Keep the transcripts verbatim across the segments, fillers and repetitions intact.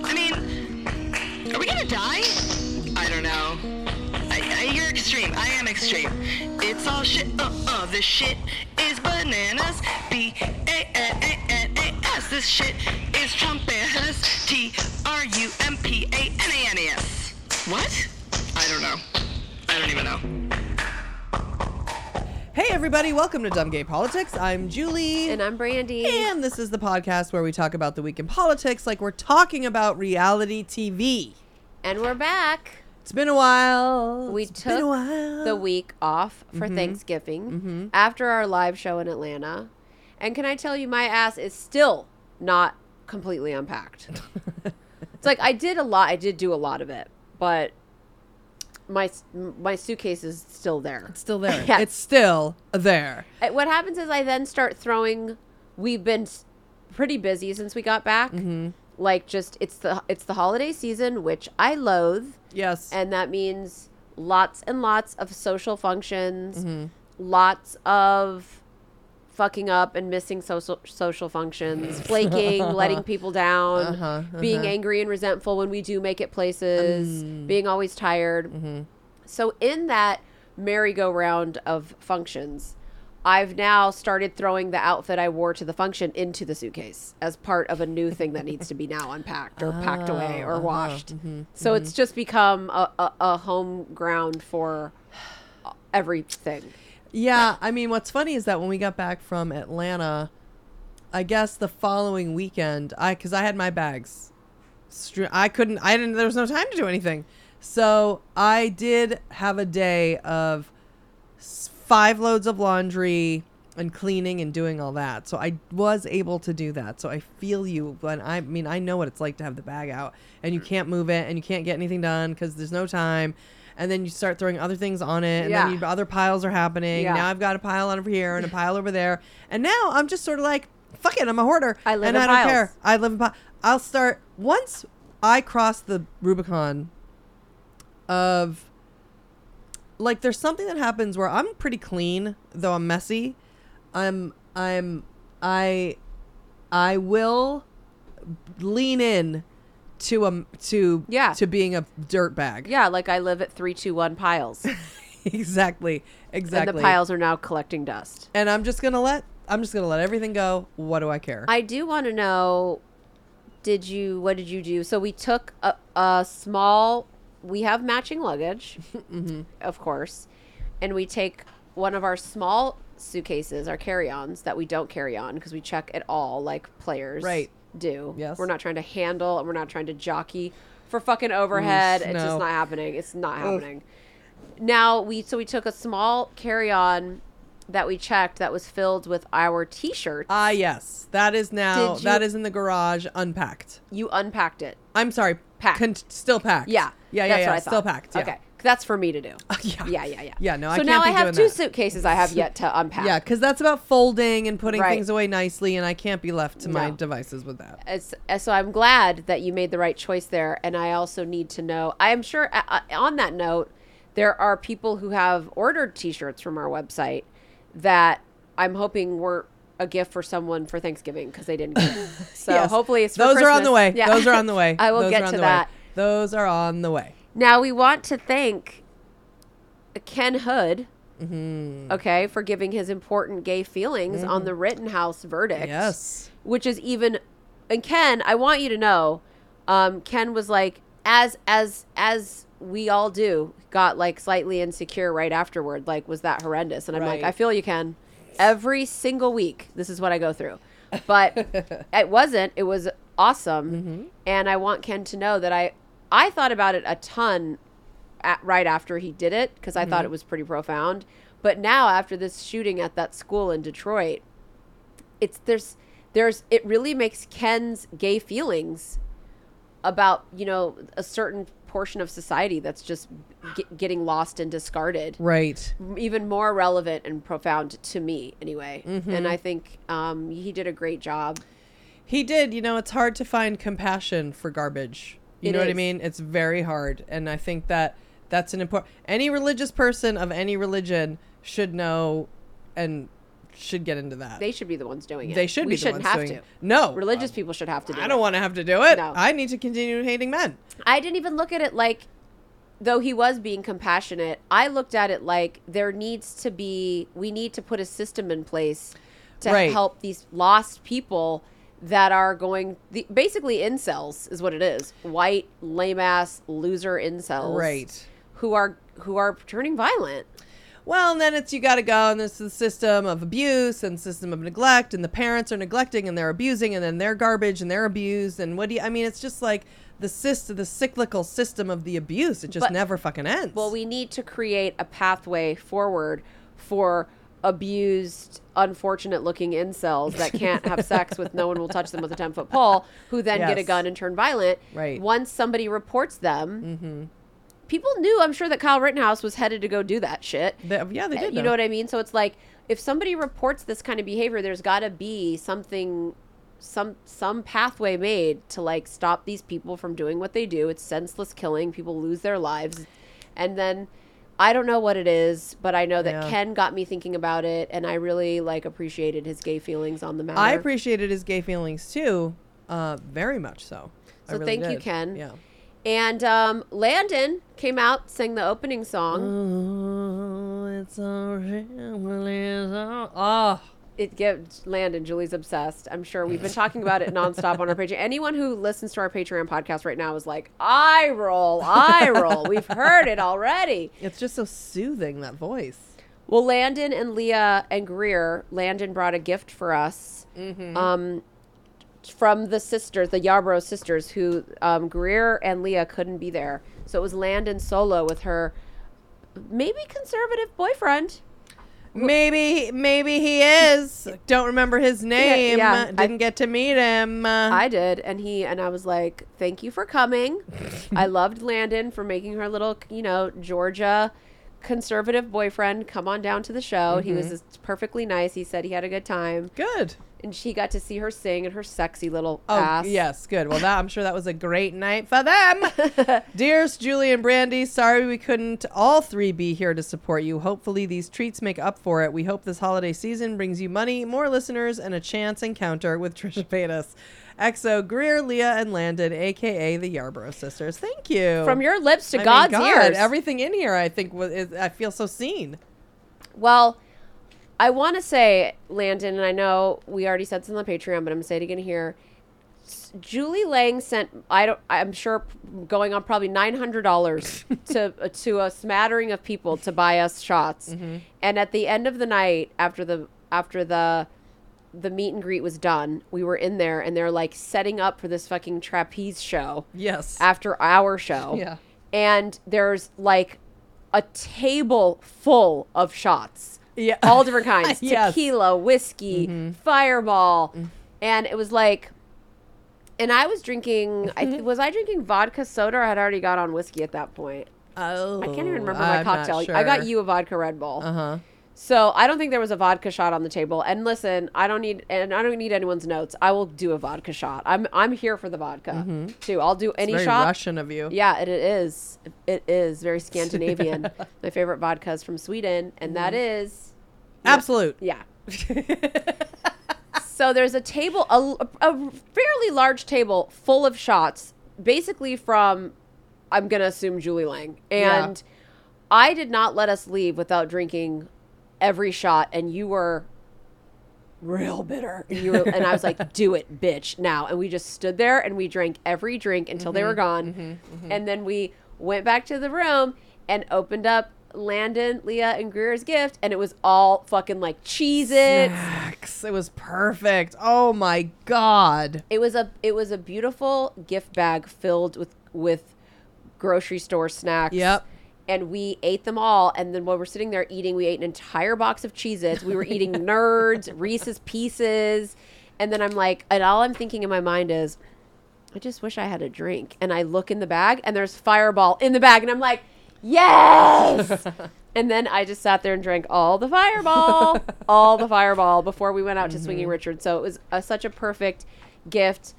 I mean, are we gonna die? I don't know. I, I, you're extreme. I am extreme. It's all shit. Uh-uh. This shit is bananas. B A N A N A S. This shit is Trump bananas. T R U M P A N A N A S. What? I don't know. I don't even know. Hey, everybody. Welcome to Dumb Gay Politics. I'm Julie. And I'm Brandy. And this is the podcast where we talk about the week in politics like we're talking about reality T V. And we're back. It's been a while. We it's took while. the week off for mm-hmm. Thanksgiving mm-hmm. after our live show in Atlanta. And can I tell you, my ass is still not completely unpacked. It's like I did a lot. I did do a lot of it, but my my suitcase is still there. It's still there. Yeah. It's still there. What happens is I then start throwing. We've been pretty busy since we got back. Mm-hmm. Like just it's the it's the holiday season, which I loathe. Yes. And that means lots and lots of social functions, mm-hmm. lots of fucking up and missing social social functions, flaking, letting people down, uh-huh, uh-huh. being angry and resentful when we do make it places, mm. being always tired. Mm-hmm. So in that merry-go-round of functions, I've now started throwing the outfit I wore to the function into the suitcase as part of a new thing that needs to be now unpacked or oh, packed away or uh-huh. washed. Mm-hmm, so mm-hmm. it's just become a, a, a home ground for everything. Yeah. I mean, what's funny is that when we got back from Atlanta, I guess the following weekend, I because I had my bags. I couldn't, I didn't, there was no time to do anything. So I did have a day of five loads of laundry and cleaning and doing all that. So I was able to do that. So I feel you. But I mean, I know what it's like to have the bag out and you can't move it and you can't get anything done because there's no time. And then you start throwing other things on it. And yeah. then you, other piles are happening. Yeah. Now I've got a pile over here and a pile over there. And now I'm just sort of like, fuck it. I'm a hoarder. I live and in I piles. Don't care. I live in piles. I'll start. Once I cross the Rubicon of... Like there's something that happens where I'm pretty clean, though I'm messy. I'm I'm I I will lean in to um to yeah. to being a dirt bag. Yeah, like I live at three two one piles. Exactly. Exactly. And the piles are now collecting dust. And I'm just gonna let I'm just gonna let everything go. What do I care? I do wanna know, did you what did you do? So we took a, a small we have matching luggage, mm-hmm. of course, and we take one of our small suitcases, our carry-ons that we don't carry on because we check it all like players right. do. Yes. We're not trying to handle and we're not trying to jockey for fucking overhead. Oof, it's no. just not happening. It's not happening. Oof. Now, we so we took a small carry-on that we checked that was filled with our T-shirts. Ah, uh, yes. That is now, you, that is in the garage unpacked. You unpacked it. I'm sorry. Packed. Con- still packed. Yeah. Yeah, yeah, that's yeah. What I still packed. Yeah. Okay. That's for me to do. Uh, yeah. yeah, yeah, yeah. Yeah, no, I so can't now be I have two that. Suitcases I have yet to unpack. Yeah, because that's about folding and putting right. things away nicely, and I can't be left to no. my devices with that. As, as, so I'm glad that you made the right choice there, and I also need to know, I'm sure uh, on that note, there are people who have ordered T-shirts from our website that I'm hoping were a gift for someone for Thanksgiving because they didn't get it. So yes. hopefully it's for Those Christmas. Are on the way. Yeah. Those are on the way. I will Those get to that. Way. Those are on the way. Now, we want to thank Ken Hood, mm-hmm. okay, for giving his important gay feelings mm-hmm. on the Rittenhouse verdict. Yes. Which is even... And Ken, I want you to know, um, Ken was like, as as as we all do, got like slightly insecure right afterward. Like, was that horrendous? And I'm right. like, I feel you, Ken. Every single week, this is what I go through. But it wasn't. It was awesome. Mm-hmm. And I want Ken to know that I... I thought about it a ton at, right after he did it because I mm-hmm. thought it was pretty profound. But now after this shooting at that school in Detroit, it's there's there's it really makes Ken's gay feelings about, you know, a certain portion of society that's just g- getting lost and discarded. Right. Even more relevant and profound to me anyway. Mm-hmm. And I think um, he did a great job. He did. You know, it's hard to find compassion for garbage. You it know is. What I mean? It's very hard. And I think that that's an important... Any religious person of any religion should know and... should get into that. They should be the ones doing it. They should we be the ones doing to. It. No. Religious um, people should have to do I it. I don't want to have to do it. No. I need to continue hating men. I didn't even look at it like, though he was being compassionate, I looked at it like there needs to be, we need to put a system in place to right. help these lost people that are going, the, basically incels is what it is. White, lame-ass, loser incels. Right. Who are, who are turning violent. Well, and then it's, you got to go, and this is the system of abuse and system of neglect, and the parents are neglecting and they're abusing, and then they're garbage and they're abused. And what do you, I mean, it's just like the system, the cyclical system of the abuse. It just but, never fucking ends. Well, we need to create a pathway forward for abused, unfortunate looking incels that can't have sex with no one will touch them with a ten foot pole, who then yes. get a gun and turn violent. Right. Once somebody reports them. Mm-hmm. People knew, I'm sure, that Kyle Rittenhouse was headed to go do that shit. They, yeah, they did. You know. know what I mean? So it's like, if somebody reports this kind of behavior, there's got to be something, some some pathway made to, like, stop these people from doing what they do. It's senseless killing. People lose their lives. And then, I don't know what it is, but I know that yeah. Ken got me thinking about it, and I really, like, appreciated his gay feelings on the matter. I appreciated his gay feelings, too. Uh, very much so. So really thank did. you, Ken. Yeah. And um, Landon came out, sang the opening song. Oh, it's a really so- oh. It gives Landon, Julie's obsessed. I'm sure we've been talking about it nonstop on our Patreon. Anyone who listens to our Patreon podcast right now is like, eye roll, eye roll. We've heard it already. It's just so soothing, that voice. Well, Landon and Leah and Greer, Landon brought a gift for us. Mm-hmm. Um, from the sisters, the Yarbrough sisters, who um, Greer and Leah couldn't be there. So it was Landon solo with her maybe conservative boyfriend. Maybe, maybe he is. Don't remember his name. Yeah, yeah. Didn't I, get to meet him. I did. And he, and I was like, thank you for coming. I loved Landon for making her little, you know, Georgia conservative boyfriend come on down to the show. Mm-hmm. He was just perfectly nice. He said he had a good time. Good. And she got to see her sing and her sexy little oh, ass. Oh, yes. Good. Well, that, I'm sure that was a great night for them. Dearest Julie and Brandy, sorry we couldn't all three be here to support you. Hopefully these treats make up for it. We hope this holiday season brings you money, more listeners, and a chance encounter with Trisha Paytas. X O, Greer, Leah, and Landon, a k a the Yarbrough sisters. Thank you. From your lips to I God's mean, God, ears. Everything in here, I think, was, is, I feel so seen. Well... I want to say, Landon, and I know we already said this on the Patreon, but I'm going to say it again here. Julie Lang sent, I don't, I'm sure, going on probably nine hundred dollars to to a smattering of people to buy us shots. Mm-hmm. And at the end of the night, after the after the the meet and greet was done, we were in there, and they're like setting up for this fucking trapeze show. Yes. After our show. Yeah. And there's like a table full of shots. Yeah. All different kinds. Yes. Tequila, whiskey, mm-hmm. Fireball. Mm-hmm. And it was like, and I was drinking, I th- was I drinking vodka soda or had already got on whiskey at that point? Oh. I can't even remember my I'm cocktail. Sure. I got you a vodka Red Bull. Uh-huh. So I don't think there was a vodka shot on the table. And listen, I don't need, and I don't need anyone's notes. I will do a vodka shot. I'm I'm here for the vodka mm-hmm. too. I'll do any it's very shot. Russian of you. Yeah, it, it is. It is very Scandinavian. My favorite vodka is from Sweden, and mm. that is Absolute. Yeah. So there's a table, a, a fairly large table full of shots, basically from, I'm going to assume, Julie Lang. And yeah. I did not let us leave without drinking every shot, and you were real bitter. And, you were, and I was like, do it, bitch, now. And we just stood there, and we drank every drink until mm-hmm, they were gone. Mm-hmm, mm-hmm. And then we went back to the room and opened up Landon, Leah, and Greer's gift, and it was all fucking like Cheez-Its. Snacks. It was perfect. Oh my God. It was a it was a beautiful gift bag filled with with grocery store snacks. Yep. And we ate them all, and then while we're sitting there eating, we ate an entire box of Cheez-Its. We were eating Nerds, Reese's Pieces, and then I'm like, and all I'm thinking in my mind is, I just wish I had a drink. And I look in the bag and there's Fireball in the bag. And I'm like, yes. And then I just sat there and drank all the Fireball, all the Fireball before we went out mm-hmm. to Swinging Richard. So it was a, such a perfect gift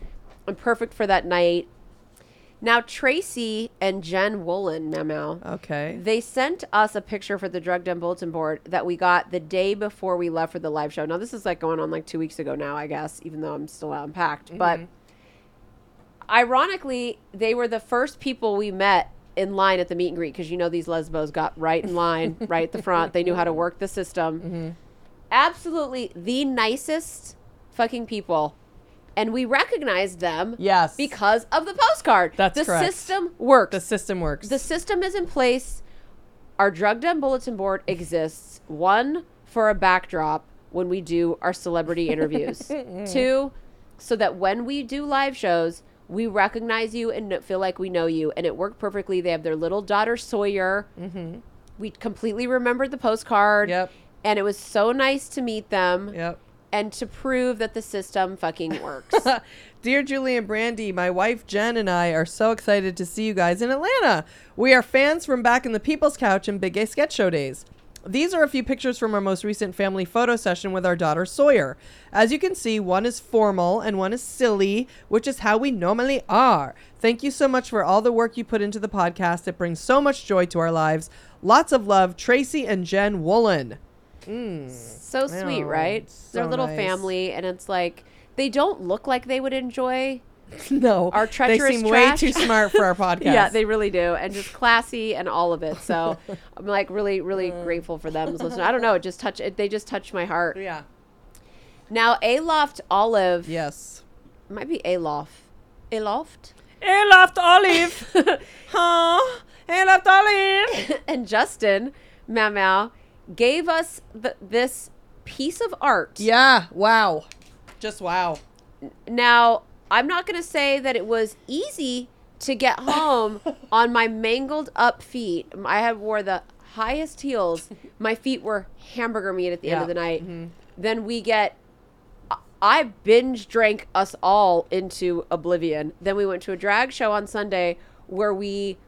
and perfect for that night. Now, Tracy and Jen Woolen, Memo. Okay. They sent us a picture for the Drug Den Bulletin Board that we got the day before we left for the live show. Now, this is like going on like two weeks ago now, I guess, even though I'm still unpacked. Mm-hmm. But ironically, they were the first people we met in line at the meet and greet because, you know, these lesbos got right in line, right at the front. They knew how to work the system. Mm-hmm. Absolutely the nicest fucking people. And we recognized them yes. because of the postcard. That's the correct. The system works. The system works. The system is in place. Our Drug Den Bulletin Board exists. One, for a backdrop when we do our celebrity interviews. Two, so that when we do live shows, we recognize you and feel like we know you. And it worked perfectly. They have their little daughter, Sawyer. Mm-hmm. We completely remembered the postcard. Yep. And it was so nice to meet them. Yep. And to prove that the system fucking works. Dear Julie and Brandy, my wife Jen and I are so excited to see you guys in Atlanta. We are fans from back in the People's Couch and Big Gay Sketch Show days. These are a few pictures from our most recent family photo session with our daughter Sawyer. As you can see, one is formal and one is silly, which is how we normally are. Thank you so much for all the work you put into the podcast. It brings so much joy to our lives. Lots of love, Tracy and Jen Woolen. Mm. So sweet, oh, right? So Their little nice. family, and it's like they don't look like they would enjoy. No, our treacherous. They seem trash. way too smart for our podcast. Yeah, they really do, and just classy and all of it. So I'm like really, really mm. grateful for them. Listen, I don't know, it just touch. It, they just touched my heart. Yeah. Now, Aloft Olive. Yes. It might be Aloft. Aloft. Aloft Olive. Huh? Aloft Olive. And Justin, Mamau. Gave us th- this piece of art. Yeah. Wow. Just wow. Now, I'm not going to say that it was easy to get home on my mangled up feet. I had wore the highest heels. My feet were hamburger meat at the yeah. end of the night. Mm-hmm. Then we get... I binge drank us all into oblivion. Then we went to a drag show on Sunday where we...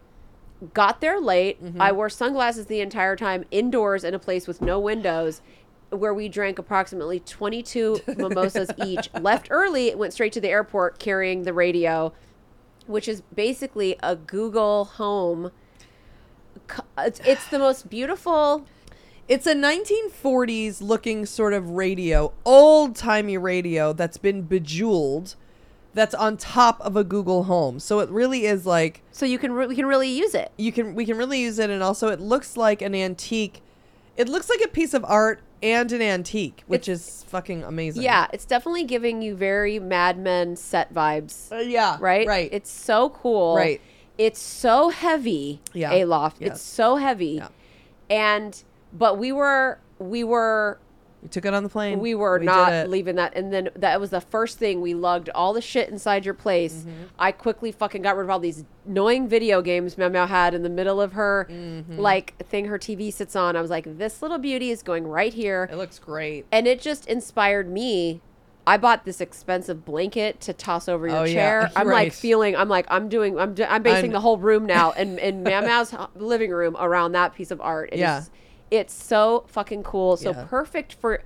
got there late. Mm-hmm. I wore sunglasses the entire time, indoors in a place with no windows, where we drank approximately twenty-two mimosas each. Left early, went straight to the airport carrying the radio, which is basically a Google Home. It's, it's the most beautiful... It's a nineteen forties looking sort of radio, old-timey radio that's been bejeweled. That's on top of a Google Home. So it really is like... So you can re- we can really use it. You can We can really use it. And also it looks like an antique. It looks like a piece of art and an antique, which it's, is fucking amazing. Yeah. It's definitely giving you very Mad Men set vibes. Uh, yeah. Right? Right. It's so cool. Right. It's so heavy, yeah. Aloft. Yes. It's so heavy. Yeah. And... But we were... We were... We took it on the plane. We were we not leaving that. And then that was the first thing. We lugged all the shit inside your place. Mm-hmm. I quickly fucking got rid of all these annoying video games Mao Mao had in the middle of her mm-hmm. like thing her T V sits on. I was like, this little beauty is going right here. It looks great. And it just inspired me. I bought this expensive blanket to toss over your oh, chair. Yeah. I'm right. like feeling, I'm like, I'm doing, I'm do, I'm basing I'm... the whole room now in, in Mao Mao's living room around that piece of art. It yeah. is, It's so fucking cool. So yeah. perfect for,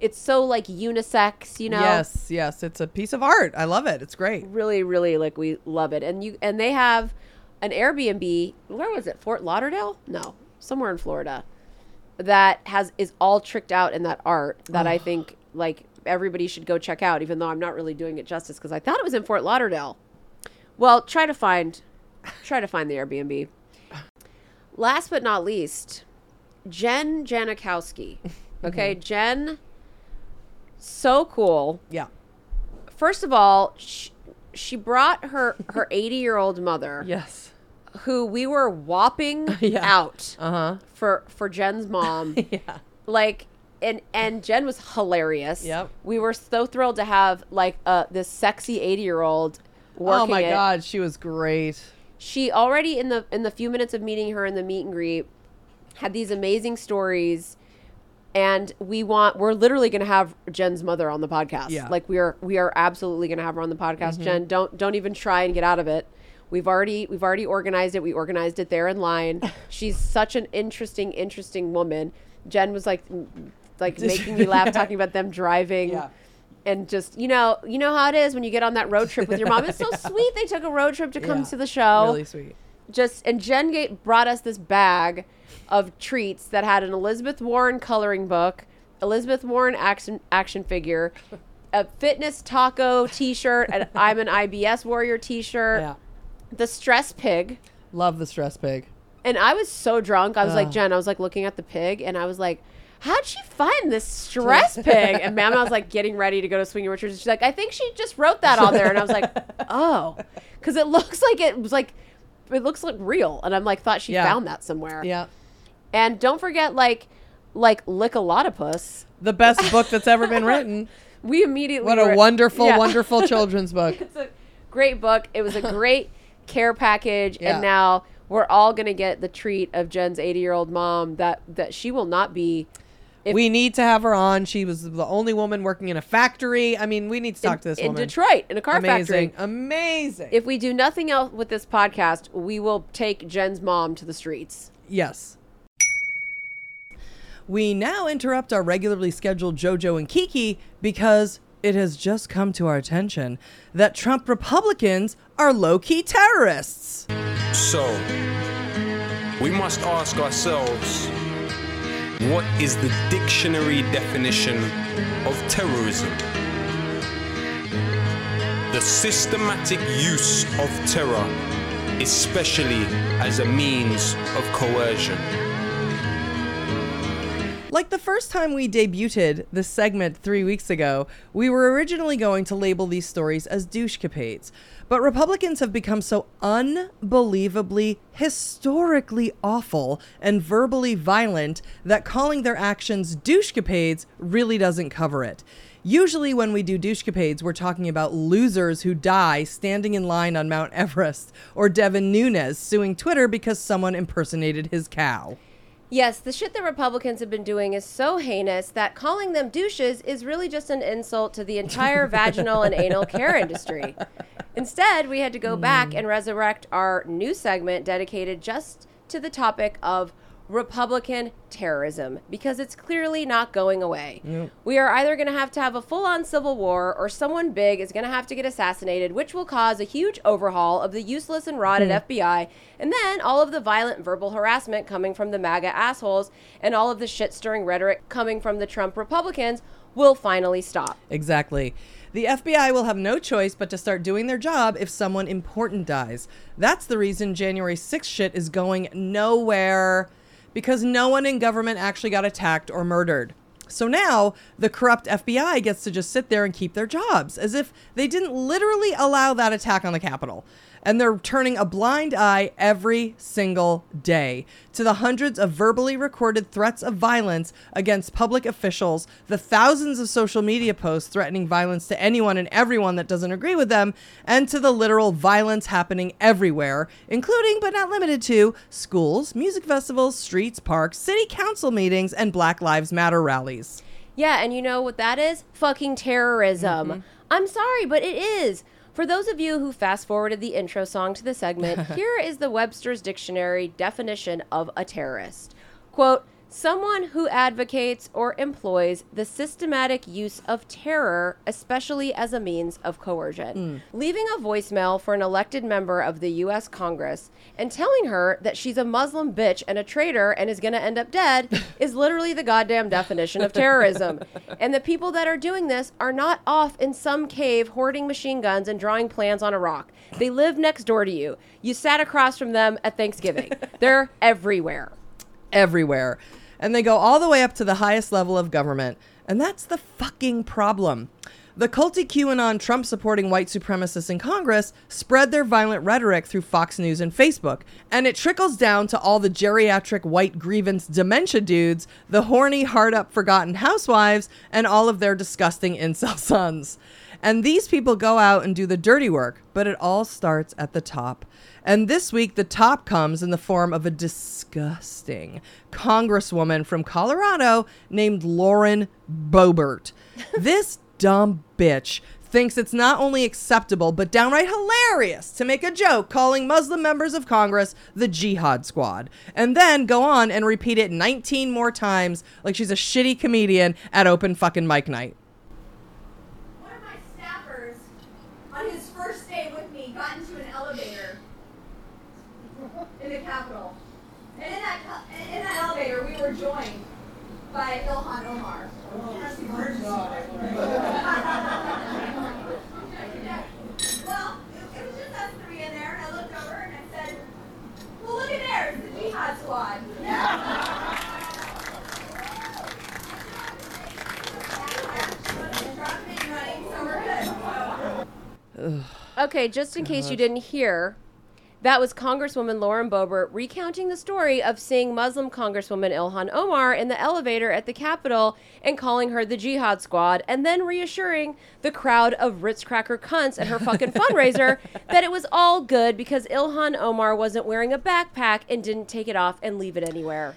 it's so like unisex, you know? Yes, yes. It's a piece of art. I love it. It's great. Really, really like we love it. And you and they have an Airbnb, where was it? Fort Lauderdale? No, somewhere in Florida. That has is all tricked out in that art that oh. I think like everybody should go check out, even though I'm not really doing it justice because I thought it was in Fort Lauderdale. Well, try to find, try to find the Airbnb. Last but not least... Jen Janikowski. Okay, mm-hmm. Jen, so cool. Yeah. First of all, she, she brought her her eighty-year-old mother. Yes. Who we were whopping yeah. out uh-huh. for for Jen's mom. yeah. Like and and Jen was hilarious. Yep. We were so thrilled to have like uh this sexy eighty-year-old working. Oh my it. God, she was great. She already in the in the few minutes of meeting her in the meet and greet had these amazing stories. And we want, we're literally going to have Jen's mother on the podcast. Yeah. Like we are, we are absolutely going to have her on the podcast. Mm-hmm. Jen, don't, don't even try and get out of it. We've already, we've already organized it. We organized it there in line. She's such an interesting, interesting woman. Jen was like, like making me laugh, talking about them driving. Yeah. And just, you know, you know how it is when you get on that road trip with your mom. It's so yeah. sweet. They took a road trip to come yeah. to the show. Really sweet. Just, and Jen Gate brought us this bag of treats that had an Elizabeth Warren coloring book, Elizabeth Warren action action figure, a fitness taco t-shirt, and I'm an I B S warrior t-shirt. Yeah. The stress pig. Love the stress pig. And I was so drunk. I was uh. like, Jen, I was like looking at the pig and I was like, how'd she find this stress pig? And Mama was like getting ready to go to Swinging Richards. And she's like, I think she just wrote that on there. And I was like, oh, because it looks like it was like, it looks like real. And I'm like, thought she yeah. found that somewhere. Yeah. And don't forget, like, like Lick-a-Lottopus. The best book that's ever been written. We immediately. What were, a wonderful, yeah. wonderful children's book. It's a great book. It was a great care package. Yeah. And now we're all going to get the treat of Jen's eighty-year-old mom that, that she will not be. If we need to have her on. She was the only woman working in a factory. I mean, we need to talk in, to this in woman. In Detroit, in a car Amazing. Factory. Amazing. If we do nothing else with this podcast, we will take Jen's mom to the streets. Yes. We now interrupt our regularly scheduled JoJo and Kiki because it has just come to our attention that Trump Republicans are low-key terrorists. So, we must ask ourselves, what is the dictionary definition of terrorism? The systematic use of terror, especially as a means of coercion. Like the first time we debuted this segment three weeks ago, we were originally going to label these stories as douchecapades. But Republicans have become so unbelievably, historically awful and verbally violent that calling their actions douchecapades really doesn't cover it. Usually when we do douchecapades, we're talking about losers who die standing in line on Mount Everest or Devin Nunes suing Twitter because someone impersonated his cow. Yes, the shit that Republicans have been doing is so heinous that calling them douches is really just an insult to the entire vaginal and anal care industry. Instead, we had to go back and resurrect our new segment dedicated just to the topic of Republican terrorism, because it's clearly not going away. Yep. We are either going to have to have a full-on civil war or someone big is going to have to get assassinated, which will cause a huge overhaul of the useless and rotted mm. F B I, and then all of the violent verbal harassment coming from the MAGA assholes and all of the shit-stirring rhetoric coming from the Trump Republicans will finally stop. Exactly. The F B I will have no choice but to start doing their job if someone important dies. That's the reason January sixth shit is going nowhere. Because no one in government actually got attacked or murdered. So now the corrupt F B I gets to just sit there and keep their jobs as if they didn't literally allow that attack on the Capitol. And they're turning a blind eye every single day to the hundreds of verbally recorded threats of violence against public officials, the thousands of social media posts threatening violence to anyone and everyone that doesn't agree with them, and to the literal violence happening everywhere, including but not limited to schools, music festivals, streets, parks, city council meetings, and Black Lives Matter rallies. Yeah, and you know what that is? Fucking terrorism. Mm-hmm. I'm sorry, but it is. For those of you who fast-forwarded the intro song to the segment, here is the Webster's Dictionary definition of a terrorist. Quote, someone who advocates or employs the systematic use of terror, especially as a means of coercion. Mm. Leaving a voicemail for an elected member of the U S Congress and telling her that she's a Muslim bitch and a traitor and is going to end up dead is literally the goddamn definition of terrorism. And the people that are doing this are not off in some cave hoarding machine guns and drawing plans on a rock. They live next door to you. You sat across from them at Thanksgiving. They're everywhere. Everywhere. And they go all the way up to the highest level of government. And that's the fucking problem. The culty QAnon Trump-supporting white supremacists in Congress spread their violent rhetoric through Fox News and Facebook. And it trickles down to all the geriatric white grievance dementia dudes, the horny, hard-up forgotten housewives, and all of their disgusting incel sons. And these people go out and do the dirty work, but it all starts at the top. And this week, the top comes in the form of a disgusting congresswoman from Colorado named Lauren Boebert. This dumb bitch thinks it's not only acceptable, but downright hilarious to make a joke calling Muslim members of Congress the Jihad Squad, and then go on and repeat it nineteen more times like she's a shitty comedian at open fucking mic night. One of my staffers, on his first day with me, got into an elevator in the Capitol. And in that, in that elevator, we were joined by Ilhan Omar. Oh, well, it was just us three in there, and I looked over and I said, well, look at there, it's the Jihad Squad. Okay, just in case you didn't hear, that was Congresswoman Lauren Boebert recounting the story of seeing Muslim Congresswoman Ilhan Omar in the elevator at the Capitol and calling her the Jihad Squad, and then reassuring the crowd of Ritz cracker cunts at her fucking fundraiser that it was all good because Ilhan Omar wasn't wearing a backpack and didn't take it off and leave it anywhere.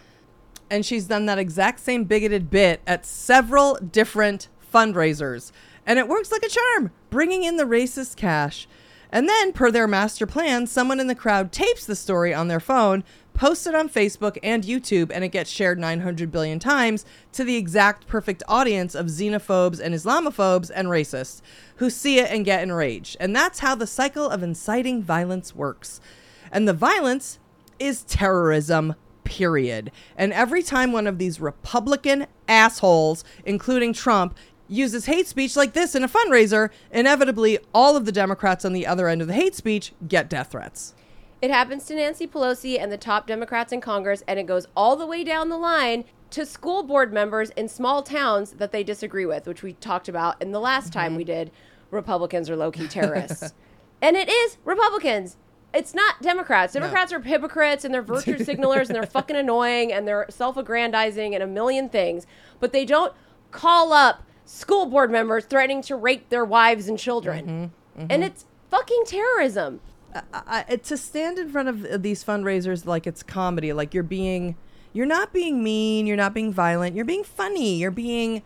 And she's done that exact same bigoted bit at several different fundraisers. And it works like a charm, bringing in the racist cash. And then, per their master plan, someone in the crowd tapes the story on their phone, posts it on Facebook and YouTube, and it gets shared nine hundred billion times to the exact perfect audience of xenophobes and Islamophobes and racists who see it and get enraged. And that's how the cycle of inciting violence works. And the violence is terrorism. Period. And every time one of these Republican assholes, including Trump, uses hate speech like this in a fundraiser, inevitably all of the Democrats on the other end of the hate speech get death threats. It happens to Nancy Pelosi and the top Democrats in Congress, and it goes all the way down the line to school board members in small towns that they disagree with, which we talked about in the last mm-hmm. time we did Republicans are low-key terrorists. And it is Republicans. It's not Democrats. Democrats no. are hypocrites, and they're virtue signalers, and they're fucking annoying, and they're self-aggrandizing and a million things. But they don't call up school board members threatening to rape their wives and children. Mm-hmm, mm-hmm. And it's fucking terrorism. I, I, to stand in front of these fundraisers like it's comedy, like you're being, you're not being mean, you're not being violent, you're being funny, you're being,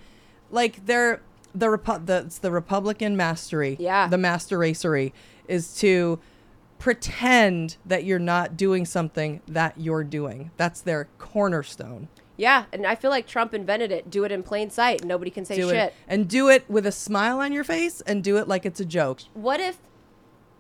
like they're, the, Repu- the it's the Republican mastery, yeah. the master racery is to pretend that you're not doing something that you're doing. That's their cornerstone. Yeah, and I feel like Trump invented it. Do it in plain sight, and nobody can say do shit. It. And do it with a smile on your face, and do it like it's a joke. What if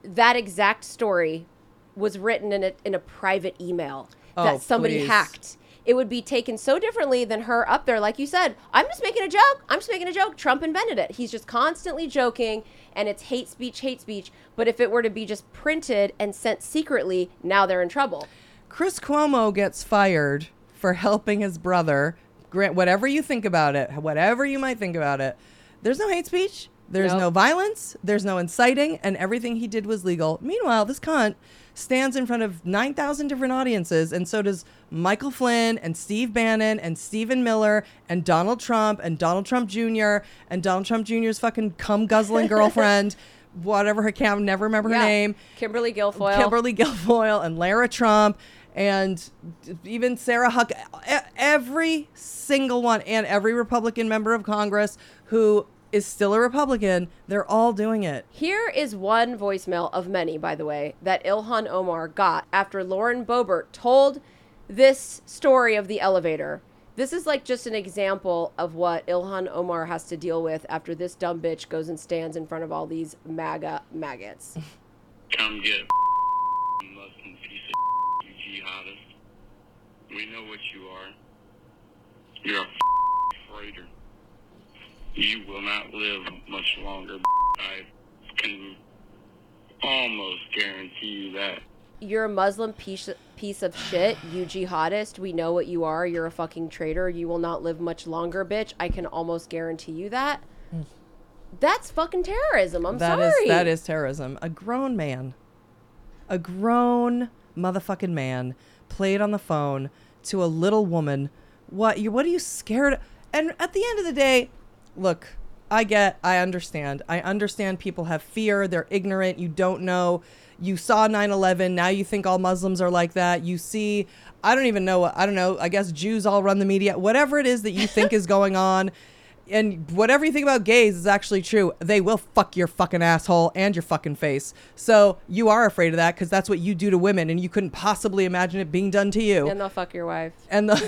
that exact story was written in a, in a private email oh, that somebody please. hacked? It would be taken so differently than her up there. Like you said, I'm just making a joke. I'm just making a joke. Trump invented it. He's just constantly joking, and it's hate speech, hate speech. But if it were to be just printed and sent secretly, now they're in trouble. Chris Cuomo gets fired for helping his brother. Grant, whatever you think about it, whatever you might think about it, there's no hate speech, there's nope. no violence, there's no inciting, and everything he did was legal. Meanwhile, this cunt stands in front of nine thousand different audiences, and so does Michael Flynn and Steve Bannon and Stephen Miller and Donald Trump and Donald Trump Junior and Donald Trump Junior's fucking cum-guzzling girlfriend, whatever her can't never remember yeah. her name. Kimberly Guilfoyle. Kimberly Guilfoyle and Lara Trump. And even Sarah Huck, every single one, and every Republican member of Congress who is still a Republican, they're all doing it. Here is one voicemail of many, by the way, that Ilhan Omar got after Lauren Boebert told this story of the elevator. This is like just an example of what Ilhan Omar has to deal with after this dumb bitch goes and stands in front of all these MAGA maggots. Come get jihadist. We know what you are. You're a traitor. You will not live much longer. I can almost guarantee you that. You're a Muslim piece piece of shit. You jihadist. We know what you are. You're a fucking traitor. You will not live much longer, bitch. I can almost guarantee you that. That's fucking terrorism. I'm that sorry. Is, that is terrorism. A grown man. A grown motherfucking man played on the phone to a little woman. What you? What are you scared of? And at the end of the day, look, I get, I understand. I understand people have fear. They're ignorant. You don't know. You saw nine eleven. Now you think all Muslims are like that. You see, I don't even know. What, I don't know. I guess Jews all run the media. Whatever it is that you think is going on. And whatever you think about gays is actually true. They will fuck your fucking asshole and your fucking face. So you are afraid of that because that's what you do to women. And you couldn't possibly imagine it being done to you. And they'll fuck your wife. And they'll,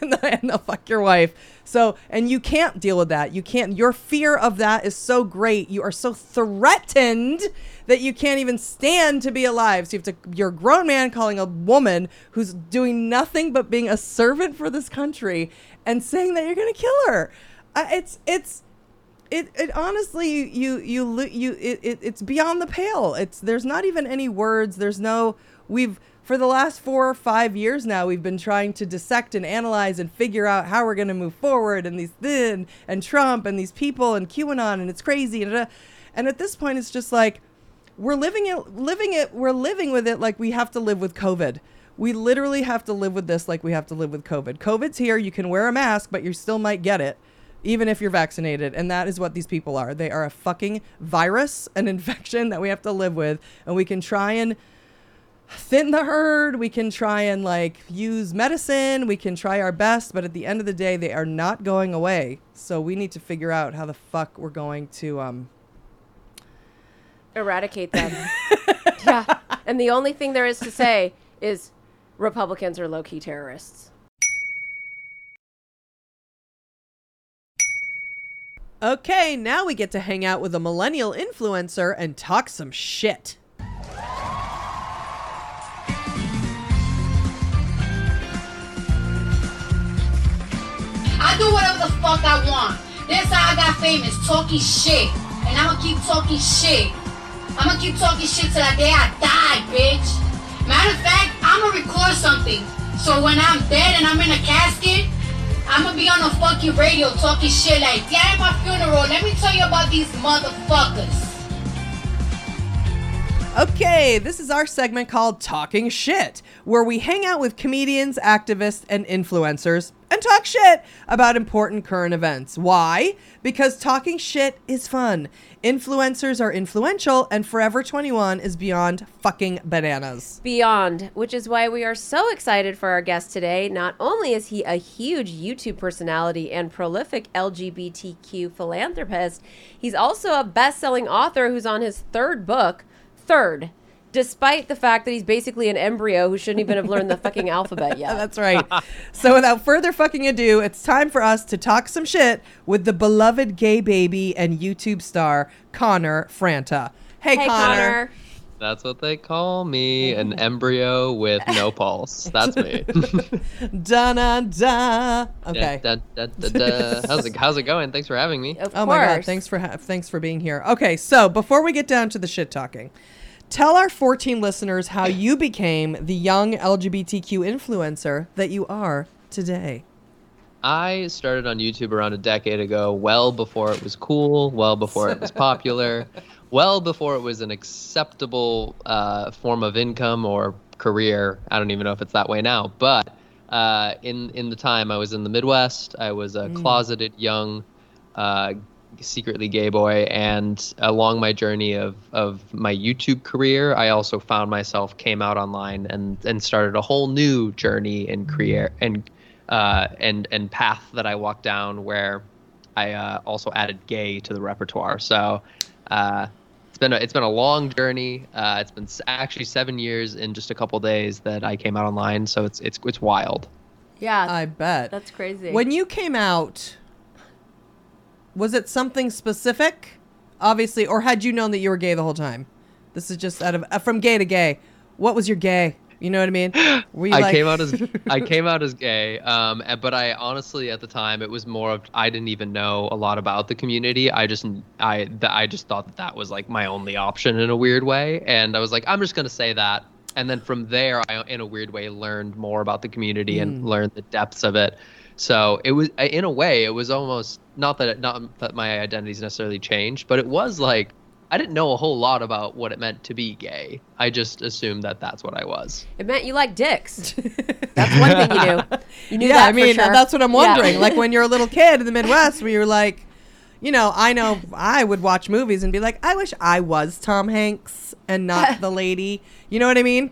and they'll, and they'll fuck your wife. So, and you can't deal with that. You can't. Your fear of that is so great. You are so threatened that you can't even stand to be alive. So you have to, you're a grown man calling a woman who's doing nothing but being a servant for this country and saying that you're going to kill her. Uh, it's it's it it honestly you you you it, it it's beyond the pale. It's there's not even any words. There's no we've for the last four or five years now we've been trying to dissect and analyze and figure out how we're going to move forward and these then and Trump and these people and QAnon and it's crazy and and at this point it's just like we're living it living it we're living with it like we have to live with COVID. We literally have to live with this like we have to live with COVID. COVID's here. You can wear a mask, but you still might get it. Even if you're vaccinated. And that is what these people are. They are a fucking virus, an infection that we have to live with. And we can try and thin the herd. We can try and like use medicine. We can try our best. But at the end of the day, they are not going away. So we need to figure out how the fuck we're going to um eradicate them. Yeah. And the only thing there is to say is Republicans are low-key terrorists. Okay, now we get to hang out with a millennial influencer and talk some shit. I do whatever the fuck I want. That's how I got famous, talking shit. And I'ma keep talking shit. I'ma keep talking shit till the day I die, bitch. Matter of fact, I'ma record something. So when I'm dead and I'm in a casket, I'm gonna be on the fucking radio talking shit like, yeah, at my funeral, let me tell you about these motherfuckers. Okay, this is our segment called Talking Shit, where we hang out with comedians, activists, and influencers and talk shit about important current events. Why? Because talking shit is fun. Influencers are influential, and Forever twenty-one is beyond fucking bananas. Beyond, which is why we are so excited for our guest today. Not only is he a huge YouTube personality and prolific L G B T Q philanthropist, he's also a best-selling author who's on his third book, Third, despite the fact that he's basically an embryo who shouldn't even have learned the fucking alphabet yet. That's right. So without further fucking ado, it's time for us to talk some shit with the beloved gay baby and YouTube star, Connor Franta. Hey, hey Connor. Connor. That's what they call me, an embryo with no pulse. That's me. Da-na-da. Okay. Da, da, da, da, da. How's it, how's it going? Thanks for having me. Of oh course. My God. Thanks for, ha- thanks for being here. Okay, so before we get down to the shit talking, tell our fourteen listeners how you became the young L G B T Q influencer that you are today. I started on YouTube around a decade ago, well before it was cool, well before it was popular, well before it was an acceptable uh, form of income or career. I don't even know if it's that way now. But uh, in, in the time I was in the Midwest, I was a mm. closeted young uh secretly gay boy, and along my journey of of my YouTube career, I also found myself came out online and and started a whole new journey and career and uh and and path that I walked down, where I uh, also added gay to the repertoire. So uh it's been a, it's been a long journey. Uh it's been actually seven years in just a couple days that I came out online, so it's it's it's wild. Yeah, I bet. That's crazy. When you came out, was it something specific, obviously, or had you known that you were gay the whole time? This is just out of uh, from gay to gay. What was your gay? You know what I mean? Were you I like... came out as I came out as gay, um, but I honestly at the time it was more of I didn't even know a lot about the community. I just I I just thought that that was like my only option in a weird way, and I was like, I'm just gonna say that. And then from there, I in a weird way learned more about the community mm. and learned the depths of it. So it was, in a way, it was almost not that it, not that my identity's necessarily changed, but it was like I didn't know a whole lot about what it meant to be gay. I just assumed that that's what I was. It meant you like dicks. That's one thing you knew. You knew yeah, that I mean, for sure. That's what I'm wondering. Yeah. Like when you're a little kid in the Midwest, where you're like, you know, I know I would watch movies and be like, I wish I was Tom Hanks and not the lady. You know what I mean?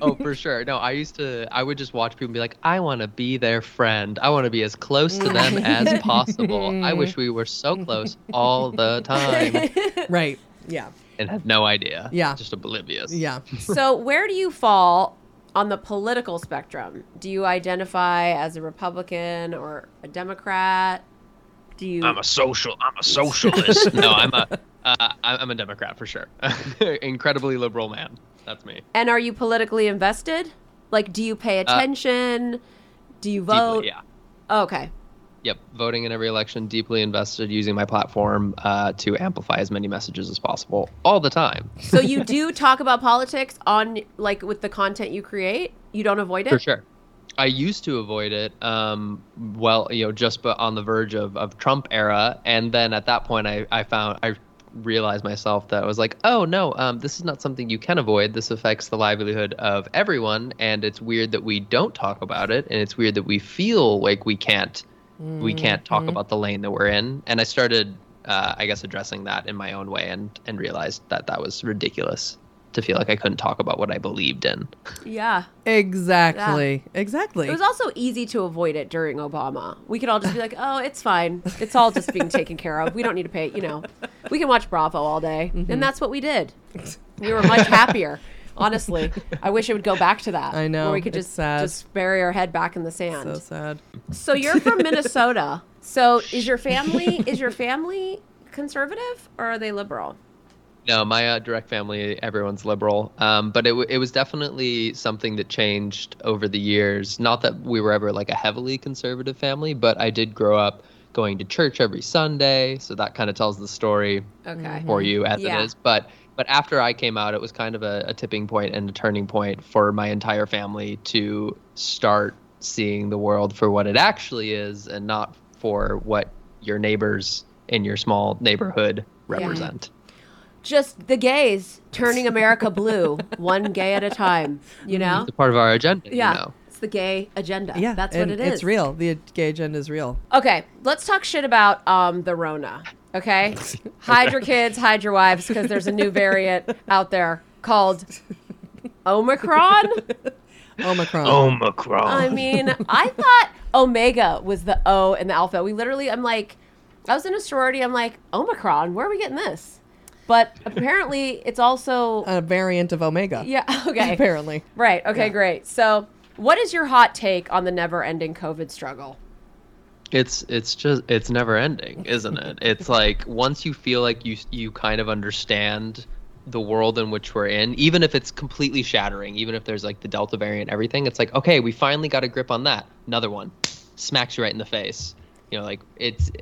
Oh, for sure. No, I used to, I would just watch people and be like, I want to be their friend. I want to be as close to them as possible. I wish we were so close all the time. Right. Yeah. And have no idea. Yeah. Just oblivious. Yeah. So where do you fall on the political spectrum? Do you identify as a Republican or a Democrat? Do you... I'm a social. I'm a socialist. No, I'm a, uh, I'm a Democrat for sure. Incredibly liberal man. That's me. And are you politically invested? Like, do you pay attention? Uh, do you vote? Deeply, yeah. Oh, okay. Yep. Voting in every election, deeply invested, using my platform uh, to amplify as many messages as possible all the time. So you do talk about politics on, like, with the content you create? You don't avoid it? For sure. I used to avoid it, um, well, you know, just but on the verge of, of Trump era. And then at that point, I, I found... I. realize myself that I was like, oh no, um, this is not something you can avoid. This affects the livelihood of everyone, and it's weird that we don't talk about it, and it's weird that we feel like we can't, mm-hmm. we can't talk mm-hmm. about the lane that we're in. And I started, uh, I guess, addressing that in my own way, and and realized that that was ridiculous to feel like I couldn't talk about what I believed in. Yeah, exactly, yeah. exactly. It was also easy to avoid it during Obama. We could all just be like, oh, it's fine. It's all just being taken care of. We don't need to pay. You know, we can watch Bravo all day, mm-hmm. and that's what we did. We were much happier. Honestly, I wish it would go back to that. I know. Where we could just sad. just bury our head back in the sand. So sad. So you're from Minnesota. So is your family is your family conservative, or are they liberal? No, my uh, direct family, everyone's liberal. Um, but it w- it was definitely something that changed over the years. Not that we were ever like a heavily conservative family, but I did grow up going to church every Sunday. So that kind of tells the story okay. for you as yeah. it is. But but after I came out, it was kind of a, a tipping point and a turning point for my entire family to start seeing the world for what it actually is and not for what your neighbors in your small neighborhood represent. Yeah. Just the gays turning America blue, one gay at a time, you know? It's a part of our agenda, yeah, you know? It's the gay agenda. Yeah, that's what it is. It's real. The gay agenda is real. Okay, let's talk shit about um, the Rona, okay? okay? Hide your kids, hide your wives, because there's a new variant out there called Omicron? Omicron. Omicron. I mean, I thought Omega was the O and the alpha. We literally, I'm like, I was in a sorority, I'm like, Omicron, where are we getting this? But apparently it's also... a variant of Omega. Yeah, okay. Apparently. Right, okay, yeah. Great. So what is your hot take on the never-ending COVID struggle? It's it's just, it's never-ending, isn't it? It's like once you feel like you you kind of understand the world in which we're in, even if it's completely shattering, even if there's like the Delta variant, everything, it's like, okay, we finally got a grip on that. Another one smacks you right in the face. You know, like it's...